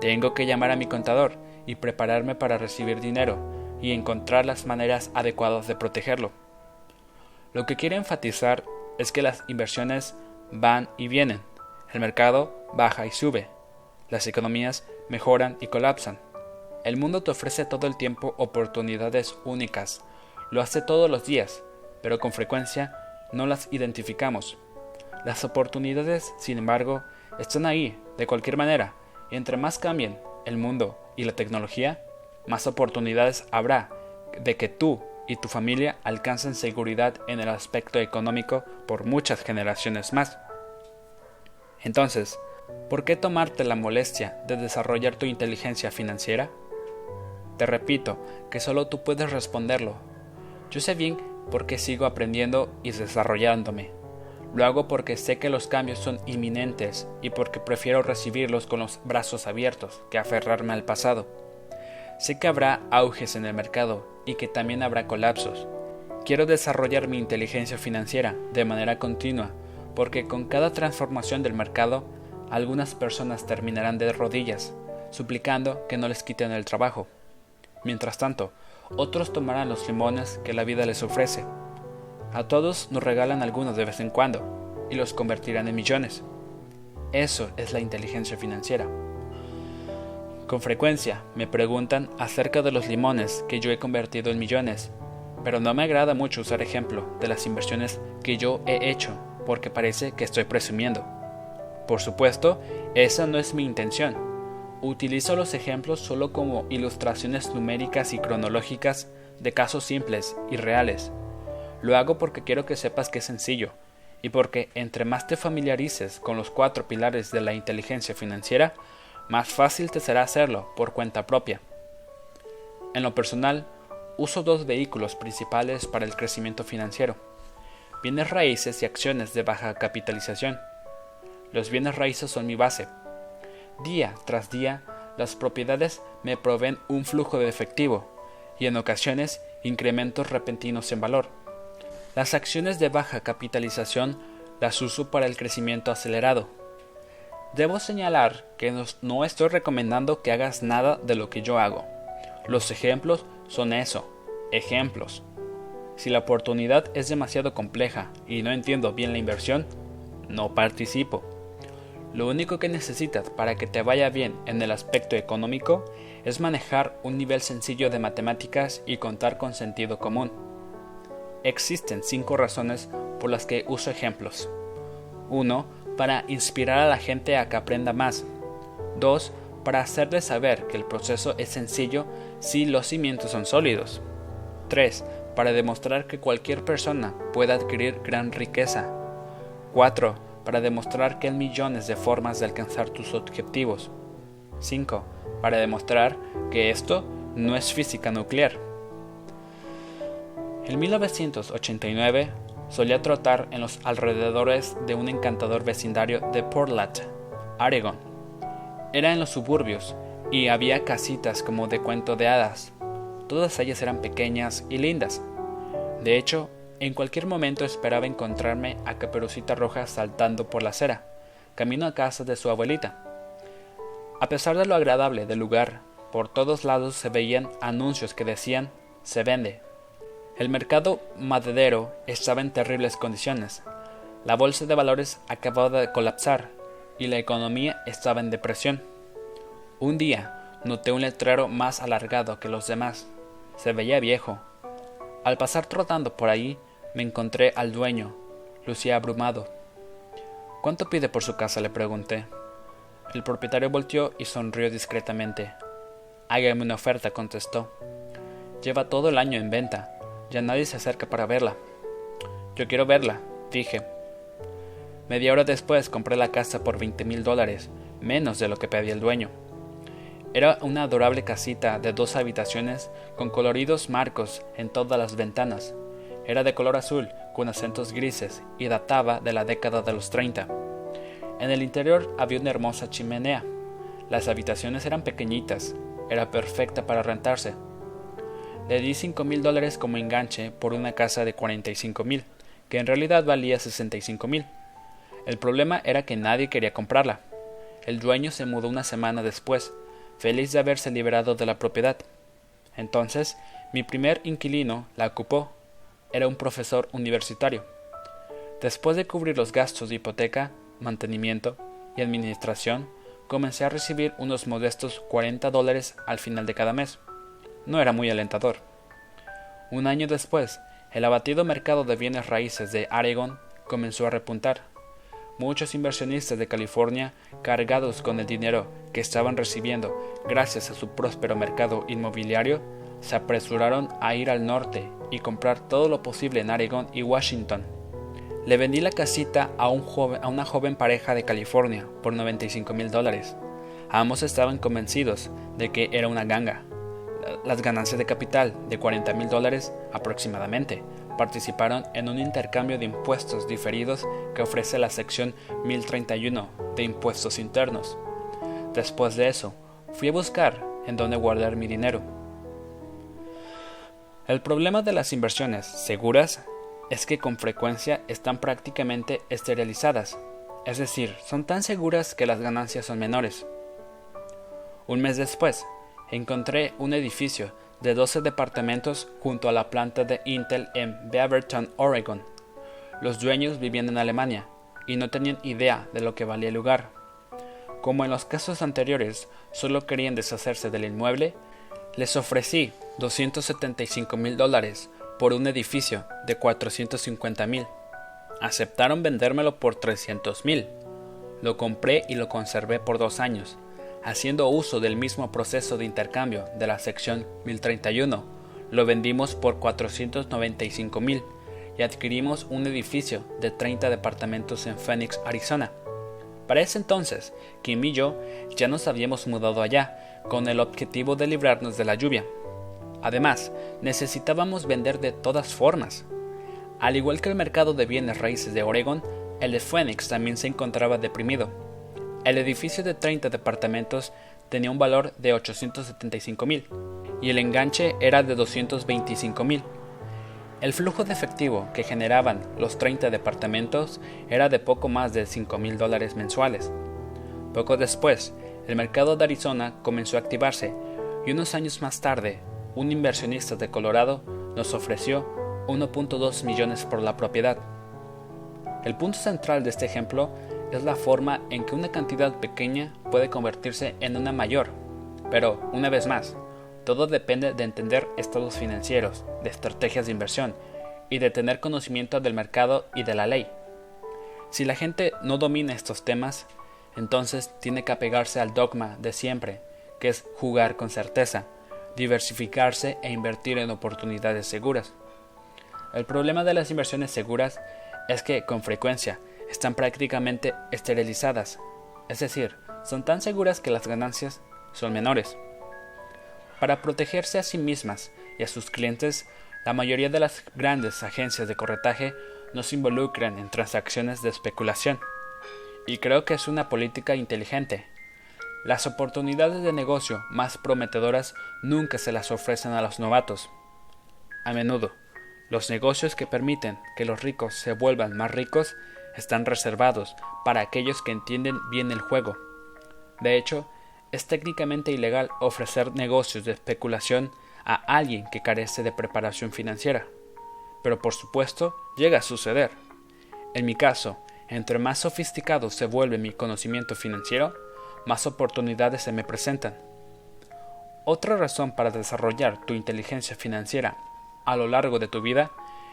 Tengo que llamar a mi contador y prepararme para recibir dinero y encontrar las maneras adecuadas de protegerlo. Lo que quiero enfatizar es que las inversiones van y vienen, el mercado baja y sube, las economías mejoran y colapsan. El mundo te ofrece todo el tiempo oportunidades únicas, lo hace todos los días, pero con frecuencia no las identificamos. Las oportunidades, sin embargo, están ahí, de cualquier manera, y entre más cambien el mundo y la tecnología, más oportunidades habrá de que tú y tu familia alcancen seguridad en el aspecto económico por muchas generaciones más. Entonces, ¿por qué tomarte la molestia de desarrollar tu inteligencia financiera? Te repito que solo tú puedes responderlo. Yo sé bien por qué sigo aprendiendo y desarrollándome. Lo hago porque sé que los cambios son inminentes y porque prefiero recibirlos con los brazos abiertos que aferrarme al pasado. Sé que habrá auges en el mercado y que también habrá colapsos. Quiero desarrollar mi inteligencia financiera de manera continua, porque con cada transformación del mercado, algunas personas terminarán de rodillas, suplicando que no les quiten el trabajo. Mientras tanto, otros tomarán los limones que la vida les ofrece. A todos nos regalan algunos de vez en cuando y los convertirán en millones. Eso es la inteligencia financiera. Con frecuencia me preguntan acerca de los limones que yo he convertido en millones, pero no me agrada mucho usar ejemplo de las inversiones que yo he hecho porque parece que estoy presumiendo. Por supuesto, esa no es mi intención. Utilizo los ejemplos solo como ilustraciones numéricas y cronológicas de casos simples y reales. Lo hago porque quiero que sepas que es sencillo y porque entre más te familiarices con los 4 pilares de la inteligencia financiera, más fácil te será hacerlo por cuenta propia. En lo personal, uso 2 vehículos principales para el crecimiento financiero: bienes raíces y acciones de baja capitalización. Los bienes raíces son mi base. Día tras día, las propiedades me proveen un flujo de efectivo y en ocasiones incrementos repentinos en valor. Las acciones de baja capitalización las uso para el crecimiento acelerado. Debo señalar que no estoy recomendando que hagas nada de lo que yo hago. Los ejemplos son eso, ejemplos. Si la oportunidad es demasiado compleja y no entiendo bien la inversión, no participo. Lo único que necesitas para que te vaya bien en el aspecto económico es manejar un nivel sencillo de matemáticas y contar con sentido común. Existen 5 razones por las que uso ejemplos. 1. Para inspirar a la gente a que aprenda más. 2. Para hacerles saber que el proceso es sencillo si los cimientos son sólidos. 3. Para demostrar que cualquier persona puede adquirir gran riqueza. 4. Para demostrar que hay millones de formas de alcanzar tus objetivos. 5. Para demostrar que esto no es física nuclear. En 1989 solía trotar en los alrededores de un encantador vecindario de Portland, Oregon. Era en los suburbios y había casitas como de cuento de hadas. Todas ellas eran pequeñas y lindas. De hecho, en cualquier momento esperaba encontrarme a Caperucita Roja saltando por la acera, camino a casa de su abuelita. A pesar de lo agradable del lugar, por todos lados se veían anuncios que decían «se vende». El mercado maderero estaba en terribles condiciones, la bolsa de valores acababa de colapsar y la economía estaba en depresión. Un día noté un letrero más alargado que los demás, se veía viejo. Al pasar trotando por ahí me encontré al dueño, lucía abrumado. «¿Cuánto pide por su casa?», le pregunté. El propietario volteó y sonrió discretamente. «Hágame una oferta», contestó. «Lleva todo el año en venta. Ya nadie se acerca para verla». «Yo quiero verla», dije. Media hora después compré la casa por $20,000, menos de lo que pedía el dueño. Era una adorable casita de 2 habitaciones con coloridos marcos en todas las ventanas. Era de color azul, con acentos grises, y databa de la década de los 30. En el interior había una hermosa chimenea. Las habitaciones eran pequeñitas. Era perfecta para rentarse. Le di $5,000 como enganche por una casa de $45,000, que en realidad valía $65,000. El problema era que nadie quería comprarla. El dueño se mudó una semana después, feliz de haberse liberado de la propiedad. Entonces, mi primer inquilino la ocupó. Era un profesor universitario. Después de cubrir los gastos de hipoteca, mantenimiento y administración, comencé a recibir unos modestos $40 al final de cada mes. No era muy alentador. Un año después, el abatido mercado de bienes raíces de Oregon comenzó a repuntar. Muchos inversionistas de California, cargados con el dinero que estaban recibiendo gracias a su próspero mercado inmobiliario, se apresuraron a ir al norte y comprar todo lo posible en Oregon y Washington. Le vendí la casita a una joven pareja de California por $95,000. Ambos estaban convencidos de que era una ganga. Las ganancias de capital de $40,000 aproximadamente participaron en un intercambio de impuestos diferidos que ofrece la sección 1031 de impuestos internos. Después de eso, fui a buscar en dónde guardar mi dinero. El problema de las inversiones seguras es que con frecuencia están prácticamente esterilizadas, es decir, son tan seguras que las ganancias son menores. Un mes después, encontré un edificio de 12 departamentos junto a la planta de Intel en Beaverton, Oregon. Los dueños vivían en Alemania y no tenían idea de lo que valía el lugar. Como en los casos anteriores, solo querían deshacerse del inmueble, les ofrecí $275,000 por un edificio de $450,000. Aceptaron vendérmelo por $300,000. Lo compré y lo conservé por 2 años. Haciendo uso del mismo proceso de intercambio de la sección 1031, lo vendimos por $495,000 y adquirimos un edificio de 30 departamentos en Phoenix, Arizona. Para ese entonces, Kim y yo ya nos habíamos mudado allá con el objetivo de librarnos de la lluvia. Además, necesitábamos vender de todas formas. Al igual que el mercado de bienes raíces de Oregon, el de Phoenix también se encontraba deprimido. El edificio de 30 departamentos tenía un valor de $875,000 y el enganche era de $225,000. El flujo de efectivo que generaban los 30 departamentos era de poco más de $5,000 mensuales. Poco después, el mercado de Arizona comenzó a activarse y unos años más tarde, un inversionista de Colorado nos ofreció $1.2 millones por la propiedad. El punto central de este ejemplo es la forma en que una cantidad pequeña puede convertirse en una mayor. Pero, una vez más, todo depende de entender estados financieros, de estrategias de inversión y de tener conocimiento del mercado y de la ley. Si la gente no domina estos temas, entonces tiene que apegarse al dogma de siempre, que es jugar con certeza, diversificarse e invertir en oportunidades seguras. El problema de las inversiones seguras es que, con frecuencia, están prácticamente esterilizadas, es decir, son tan seguras que las ganancias son menores. Para protegerse a sí mismas y a sus clientes, la mayoría de las grandes agencias de corretaje no se involucran en transacciones de especulación, y creo que es una política inteligente. Las oportunidades de negocio más prometedoras nunca se las ofrecen a los novatos. A menudo, los negocios que permiten que los ricos se vuelvan más ricos están reservados para aquellos que entienden bien el juego. De hecho, es técnicamente ilegal ofrecer negocios de especulación a alguien que carece de preparación financiera. Pero por supuesto, llega a suceder. En mi caso, entre más sofisticado se vuelve mi conocimiento financiero, más oportunidades se me presentan. Otra razón para desarrollar tu inteligencia financiera a lo largo de tu vida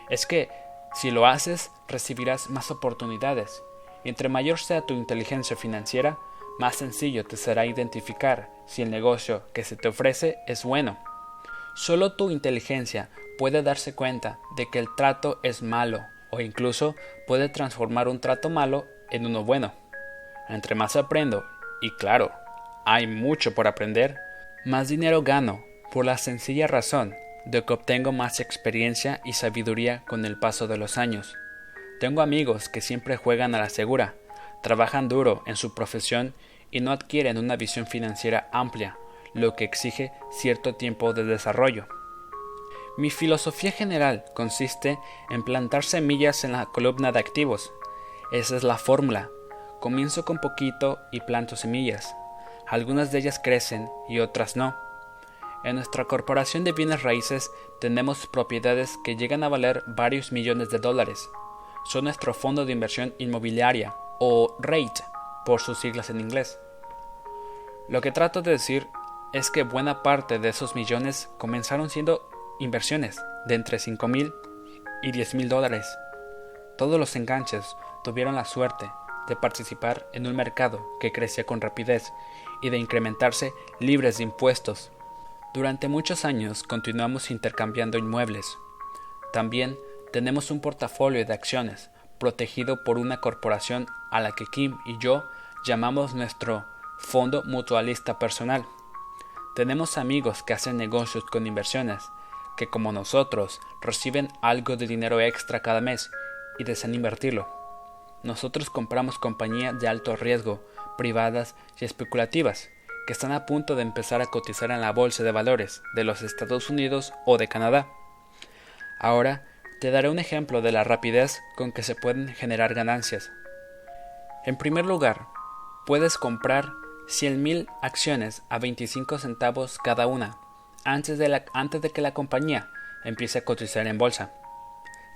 es que si lo haces, recibirás más oportunidades. Entre mayor sea tu inteligencia financiera, más sencillo te será identificar si el negocio que se te ofrece es bueno. Solo tu inteligencia puede darse cuenta de que el trato es malo o incluso puede transformar un trato malo en uno bueno. Entre más aprendo, y claro, hay mucho por aprender, más dinero gano por la sencilla razón de que obtengo más experiencia y sabiduría con el paso de los años. Tengo amigos que siempre juegan a la segura, trabajan duro en su profesión y no adquieren una visión financiera amplia, lo que exige cierto tiempo de desarrollo. Mi filosofía general consiste en plantar semillas en la columna de activos. Esa es la fórmula. Comienzo con poquito y planto semillas. Algunas de ellas crecen y otras no. En nuestra corporación de bienes raíces tenemos propiedades que llegan a valer varios millones de dólares. Son nuestro fondo de inversión inmobiliaria, o REIT, por sus siglas en inglés. Lo que trato de decir es que buena parte de esos millones comenzaron siendo inversiones de entre $5,000 y $10,000. Todos los enganches tuvieron la suerte de participar en un mercado que crecía con rapidez y de incrementarse libres de impuestos. Durante muchos años continuamos intercambiando inmuebles. También tenemos un portafolio de acciones protegido por una corporación a la que Kim y yo llamamos nuestro fondo mutualista personal. Tenemos amigos que hacen negocios con inversiones, que como nosotros reciben algo de dinero extra cada mes y desean invertirlo. Nosotros compramos compañías de alto riesgo, privadas y especulativas, que están a punto de empezar a cotizar en la bolsa de valores de los Estados Unidos o de Canadá. Ahora te daré un ejemplo de la rapidez con que se pueden generar ganancias. En primer lugar, puedes comprar 100,000 acciones a 25 centavos cada una, antes de que la compañía empiece a cotizar en bolsa.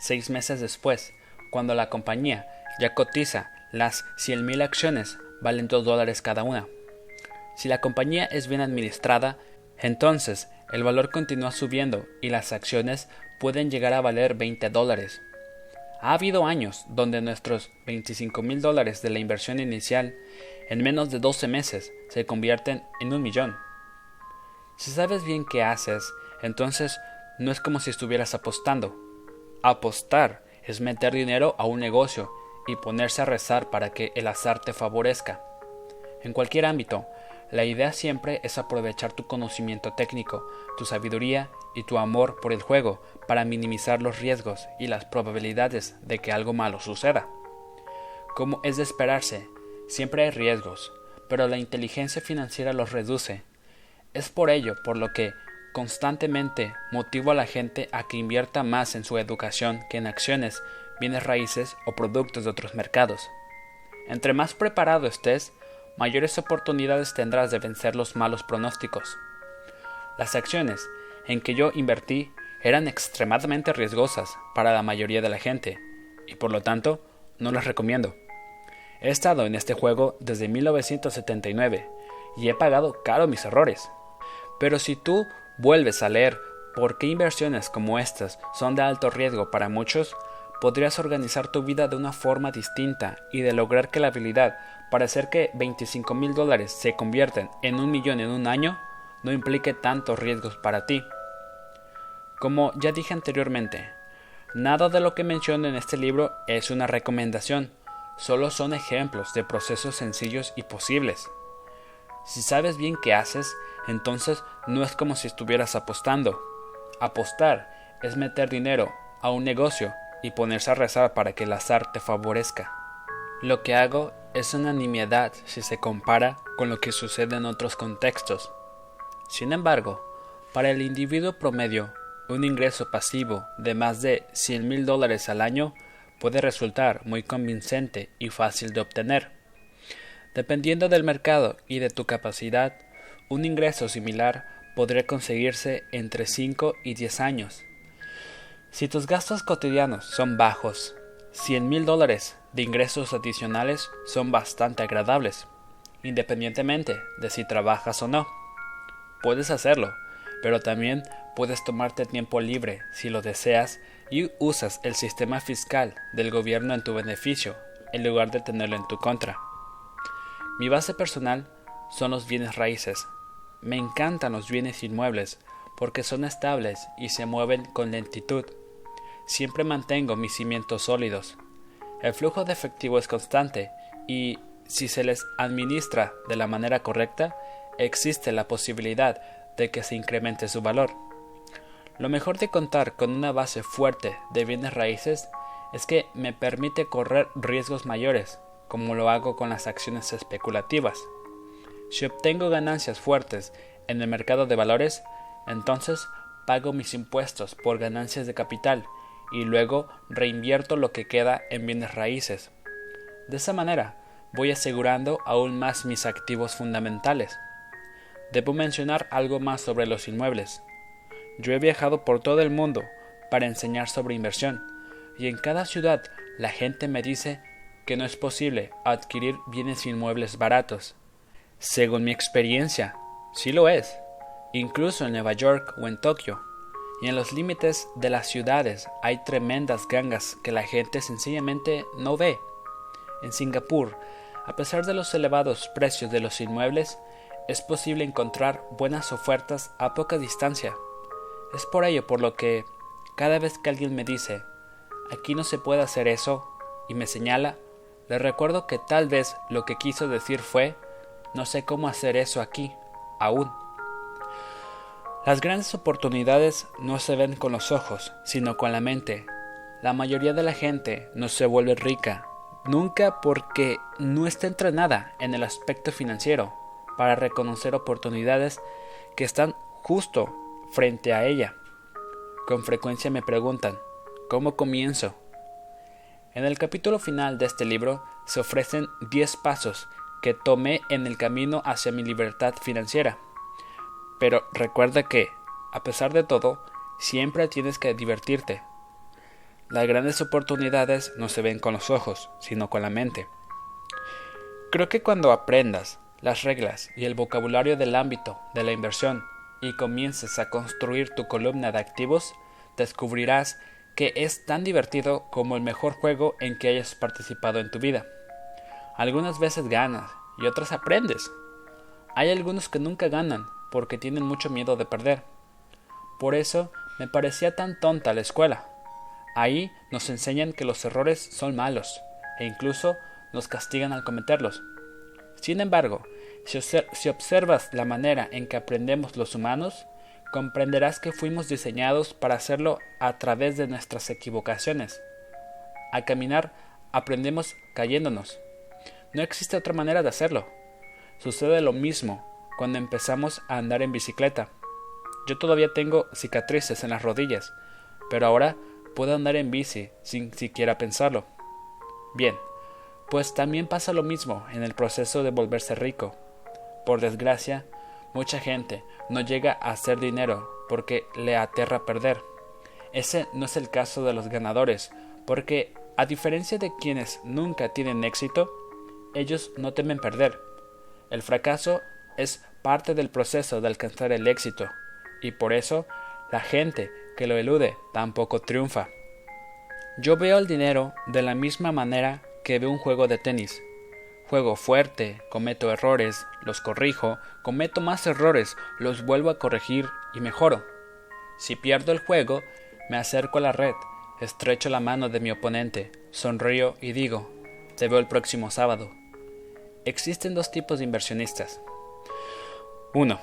6 meses después, cuando la compañía ya cotiza, las 100,000 acciones valen $2 cada una. Si la compañía es bien administrada, entonces el valor continúa subiendo y las acciones pueden llegar a valer $20. Ha habido años donde nuestros $25,000 de la inversión inicial en menos de 12 meses se convierten en $1,000,000. Si sabes bien qué haces, entonces no es como si estuvieras apostando. Apostar es meter dinero a un negocio y ponerse a rezar para que el azar te favorezca. En cualquier ámbito, la idea siempre es aprovechar tu conocimiento técnico, tu sabiduría y tu amor por el juego para minimizar los riesgos y las probabilidades de que algo malo suceda. Como es de esperarse, siempre hay riesgos, pero la inteligencia financiera los reduce. Es por ello por lo que constantemente motivo a la gente a que invierta más en su educación que en acciones, bienes raíces o productos de otros mercados. Entre más preparado estés, mayores oportunidades tendrás de vencer los malos pronósticos. Las acciones en que yo invertí eran extremadamente riesgosas para la mayoría de la gente y por lo tanto no las recomiendo. He estado en este juego desde 1979 y he pagado caro mis errores. Pero si tú vuelves a leer por qué inversiones como estas son de alto riesgo para muchos, podrías organizar tu vida de una forma distinta y de lograr que la habilidad para hacer que $25,000 se conviertan en $1,000,000 en un año no implique tantos riesgos para ti. Como ya dije anteriormente, nada de lo que menciono en este libro es una recomendación, solo son ejemplos de procesos sencillos y posibles. Si sabes bien qué haces, entonces no es como si estuvieras apostando. Apostar es meter dinero a un negocio y ponerse a rezar para que el azar te favorezca. Lo que hago es una nimiedad si se compara con lo que sucede en otros contextos. Sin embargo, para el individuo promedio, un ingreso pasivo de más de $100,000 al año puede resultar muy convincente y fácil de obtener. Dependiendo del mercado y de tu capacidad, un ingreso similar podría conseguirse entre 5 y 10 años. Si tus gastos cotidianos son bajos, $100,000 de ingresos adicionales son bastante agradables, independientemente de si trabajas o no. Puedes hacerlo, pero también puedes tomarte tiempo libre si lo deseas y usas el sistema fiscal del gobierno en tu beneficio, en lugar de tenerlo en tu contra. Mi base personal son los bienes raíces. Me encantan los bienes inmuebles porque son estables y se mueven con lentitud. Siempre mantengo mis cimientos sólidos. El flujo de efectivo es constante y, si se les administra de la manera correcta, existe la posibilidad de que se incremente su valor. Lo mejor de contar con una base fuerte de bienes raíces es que me permite correr riesgos mayores, como lo hago con las acciones especulativas. Si obtengo ganancias fuertes en el mercado de valores, entonces pago mis impuestos por ganancias de capital y luego reinvierto lo que queda en bienes raíces. De esa manera, voy asegurando aún más mis activos fundamentales. Debo mencionar algo más sobre los inmuebles. Yo he viajado por todo el mundo para enseñar sobre inversión, y en cada ciudad la gente me dice que no es posible adquirir bienes inmuebles baratos. Según mi experiencia, sí lo es, incluso en Nueva York o en Tokio. Y en los límites de las ciudades hay tremendas gangas que la gente sencillamente no ve. En Singapur, a pesar de los elevados precios de los inmuebles, es posible encontrar buenas ofertas a poca distancia. Es por ello por lo que, cada vez que alguien me dice, aquí no se puede hacer eso, y me señala, le recuerdo que tal vez lo que quiso decir fue, no sé cómo hacer eso aquí, aún. Las grandes oportunidades no se ven con los ojos, sino con la mente. La mayoría de la gente no se vuelve rica, nunca, porque no está entrenada en el aspecto financiero para reconocer oportunidades que están justo frente a ella. Con frecuencia me preguntan, ¿cómo comienzo? En el capítulo final de este libro se ofrecen 10 pasos que tomé en el camino hacia mi libertad financiera. Pero recuerda que, a pesar de todo, siempre tienes que divertirte. Las grandes oportunidades no se ven con los ojos, sino con la mente. Creo que cuando aprendas las reglas y el vocabulario del ámbito de la inversión y comiences a construir tu columna de activos, descubrirás que es tan divertido como el mejor juego en que hayas participado en tu vida. Algunas veces ganas y otras aprendes. Hay algunos que nunca ganan porque tienen mucho miedo de perder. Por eso me parecía tan tonta la escuela. Ahí nos enseñan que los errores son malos e incluso nos castigan al cometerlos. Sin embargo, si observas la manera en que aprendemos los humanos, comprenderás que fuimos diseñados para hacerlo a través de nuestras equivocaciones. Al caminar, aprendemos cayéndonos. No existe otra manera de hacerlo. Sucede lo mismo cuando empezamos a andar en bicicleta. Yo todavía tengo cicatrices en las rodillas, pero ahora puedo andar en bici sin siquiera pensarlo. Bien, pues también pasa lo mismo en el proceso de volverse rico. Por desgracia, mucha gente no llega a hacer dinero porque le aterra perder. Ese no es el caso de los ganadores, porque a diferencia de quienes nunca tienen éxito, ellos no temen perder. El fracaso es parte del proceso de alcanzar el éxito, y por eso la gente que lo elude tampoco triunfa. Yo veo el dinero de la misma manera que veo un juego de tenis. Juego fuerte, cometo errores, los corrijo, cometo más errores, los vuelvo a corregir y mejoro. Si pierdo el juego, me acerco a la red, estrecho la mano de mi oponente, sonrío y digo, te veo el próximo sábado. Existen dos tipos de inversionistas. 1.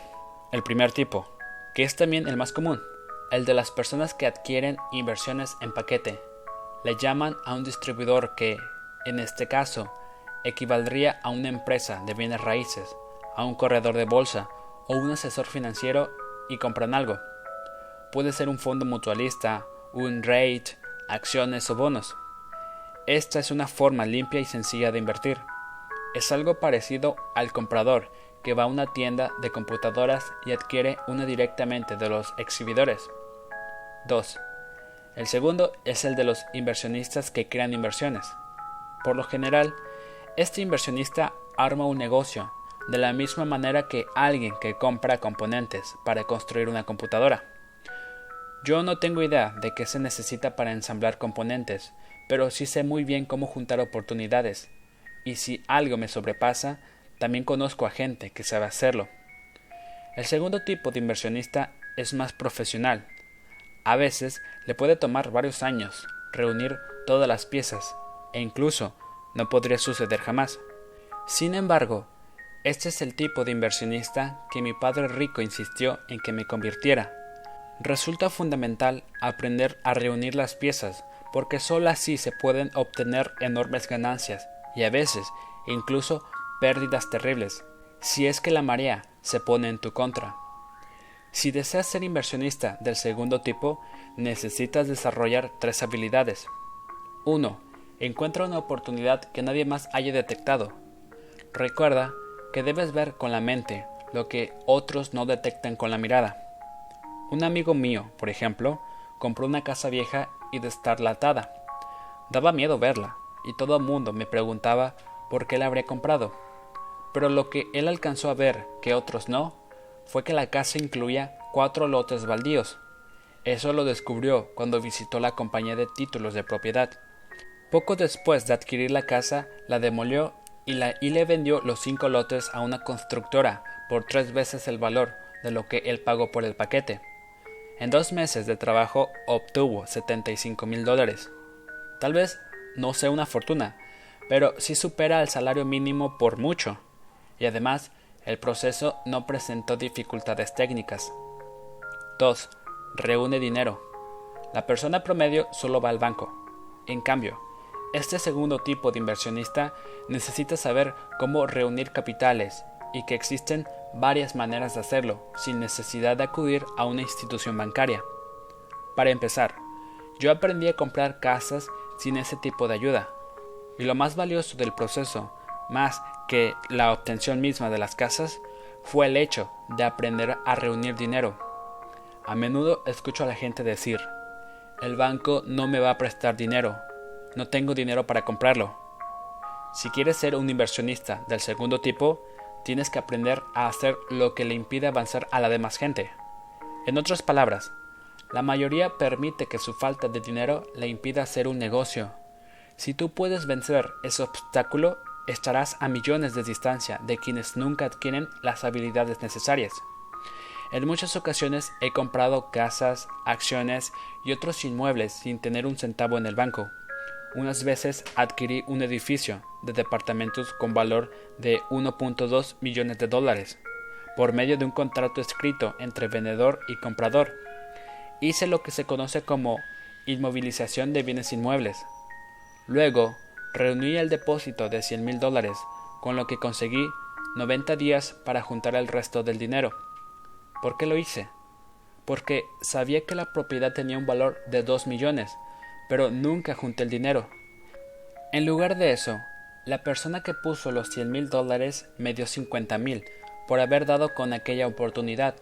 El primer tipo, que es también el más común. El de las personas que adquieren inversiones en paquete. Le llaman a un distribuidor que, en este caso, equivaldría a una empresa de bienes raíces, a un corredor de bolsa o un asesor financiero y compran algo. Puede ser un fondo mutualista, un REIT, acciones o bonos. Esta es una forma limpia y sencilla de invertir. Es algo parecido al comprador que va a una tienda de computadoras y adquiere una directamente de los exhibidores. 2. El segundo es el de los inversionistas que crean inversiones. Por lo general, este inversionista arma un negocio de la misma manera que alguien que compra componentes para construir una computadora. Yo no tengo idea de qué se necesita para ensamblar componentes, pero sí sé muy bien cómo juntar oportunidades, y si algo me sobrepasa, también conozco a gente que sabe hacerlo. El segundo tipo de inversionista es más profesional. A veces le puede tomar varios años reunir todas las piezas, e incluso no podría suceder jamás. Sin embargo, este es el tipo de inversionista que mi padre rico insistió en que me convirtiera. Resulta fundamental aprender a reunir las piezas, porque solo así se pueden obtener enormes ganancias y a veces incluso pérdidas terribles, si es que la marea se pone en tu contra. Si deseas ser inversionista del segundo tipo, necesitas desarrollar tres habilidades. 1. Encuentra una oportunidad que nadie más haya detectado. Recuerda que debes ver con la mente lo que otros no detectan con la mirada. Un amigo mío, por ejemplo, compró una casa vieja y destarlatada. Daba miedo verla, y todo el mundo me preguntaba por qué la habría comprado. Pero lo que él alcanzó a ver que otros no, fue que la casa incluía 4 lotes baldíos. Eso lo descubrió cuando visitó la compañía de títulos de propiedad. Poco después de adquirir la casa, la demolió y le vendió los 5 lotes a una constructora por 3 veces el valor de lo que él pagó por el paquete. En 2 meses de trabajo obtuvo $75,000. Tal vez no sea una fortuna, pero sí supera el salario mínimo por mucho. Y además, el proceso no presentó dificultades técnicas. 2. Reúne dinero. La persona promedio solo va al banco. En cambio, este segundo tipo de inversionista necesita saber cómo reunir capitales y que existen varias maneras de hacerlo sin necesidad de acudir a una institución bancaria. Para empezar, yo aprendí a comprar casas sin ese tipo de ayuda, y lo más valioso del proceso, más que la obtención misma de las casas, fue el hecho de aprender a reunir dinero. A menudo escucho a la gente decir: el banco no me va a prestar dinero, no tengo dinero para comprarlo. Si quieres ser un inversionista del segundo tipo, tienes que aprender a hacer lo que le impide avanzar a la demás gente. En otras palabras, la mayoría permite que su falta de dinero le impida hacer un negocio. Si tú puedes vencer ese obstáculo, estarás a millones de distancia de quienes nunca adquieren las habilidades necesarias. En muchas ocasiones he comprado casas, acciones y otros inmuebles sin tener un centavo en el banco. Unas veces adquirí un edificio de departamentos con valor de $1.2 millones por medio de un contrato escrito entre vendedor y comprador. Hice lo que se conoce como inmovilización de bienes inmuebles. Luego, reuní el depósito de $100,000, con lo que conseguí 90 días para juntar el resto del dinero. ¿Por qué lo hice? Porque sabía que la propiedad tenía un valor de $2 millones, pero nunca junté el dinero. En lugar de eso, la persona que puso los $100,000 me dio $50,000 por haber dado con aquella oportunidad.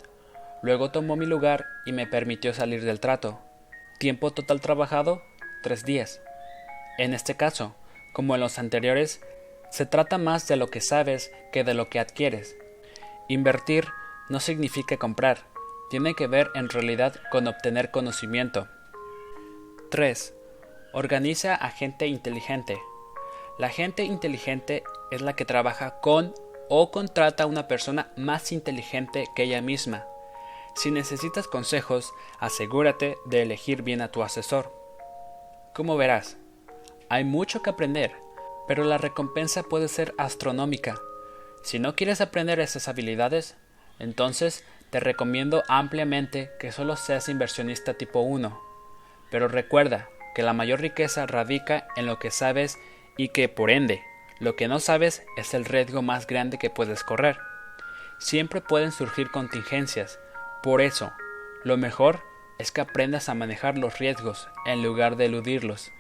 Luego tomó mi lugar y me permitió salir del trato. Tiempo total trabajado, 3 días. En este caso, como en los anteriores, se trata más de lo que sabes que de lo que adquieres. Invertir no significa comprar, tiene que ver en realidad con obtener conocimiento. 3. Organiza a gente inteligente. La gente inteligente es la que trabaja con o contrata a una persona más inteligente que ella misma. Si necesitas consejos, asegúrate de elegir bien a tu asesor. Como verás, hay mucho que aprender, pero la recompensa puede ser astronómica. Si no quieres aprender esas habilidades, entonces te recomiendo ampliamente que solo seas inversionista tipo 1. Pero recuerda que la mayor riqueza radica en lo que sabes y que, por ende, lo que no sabes es el riesgo más grande que puedes correr. Siempre pueden surgir contingencias, por eso, lo mejor es que aprendas a manejar los riesgos en lugar de eludirlos.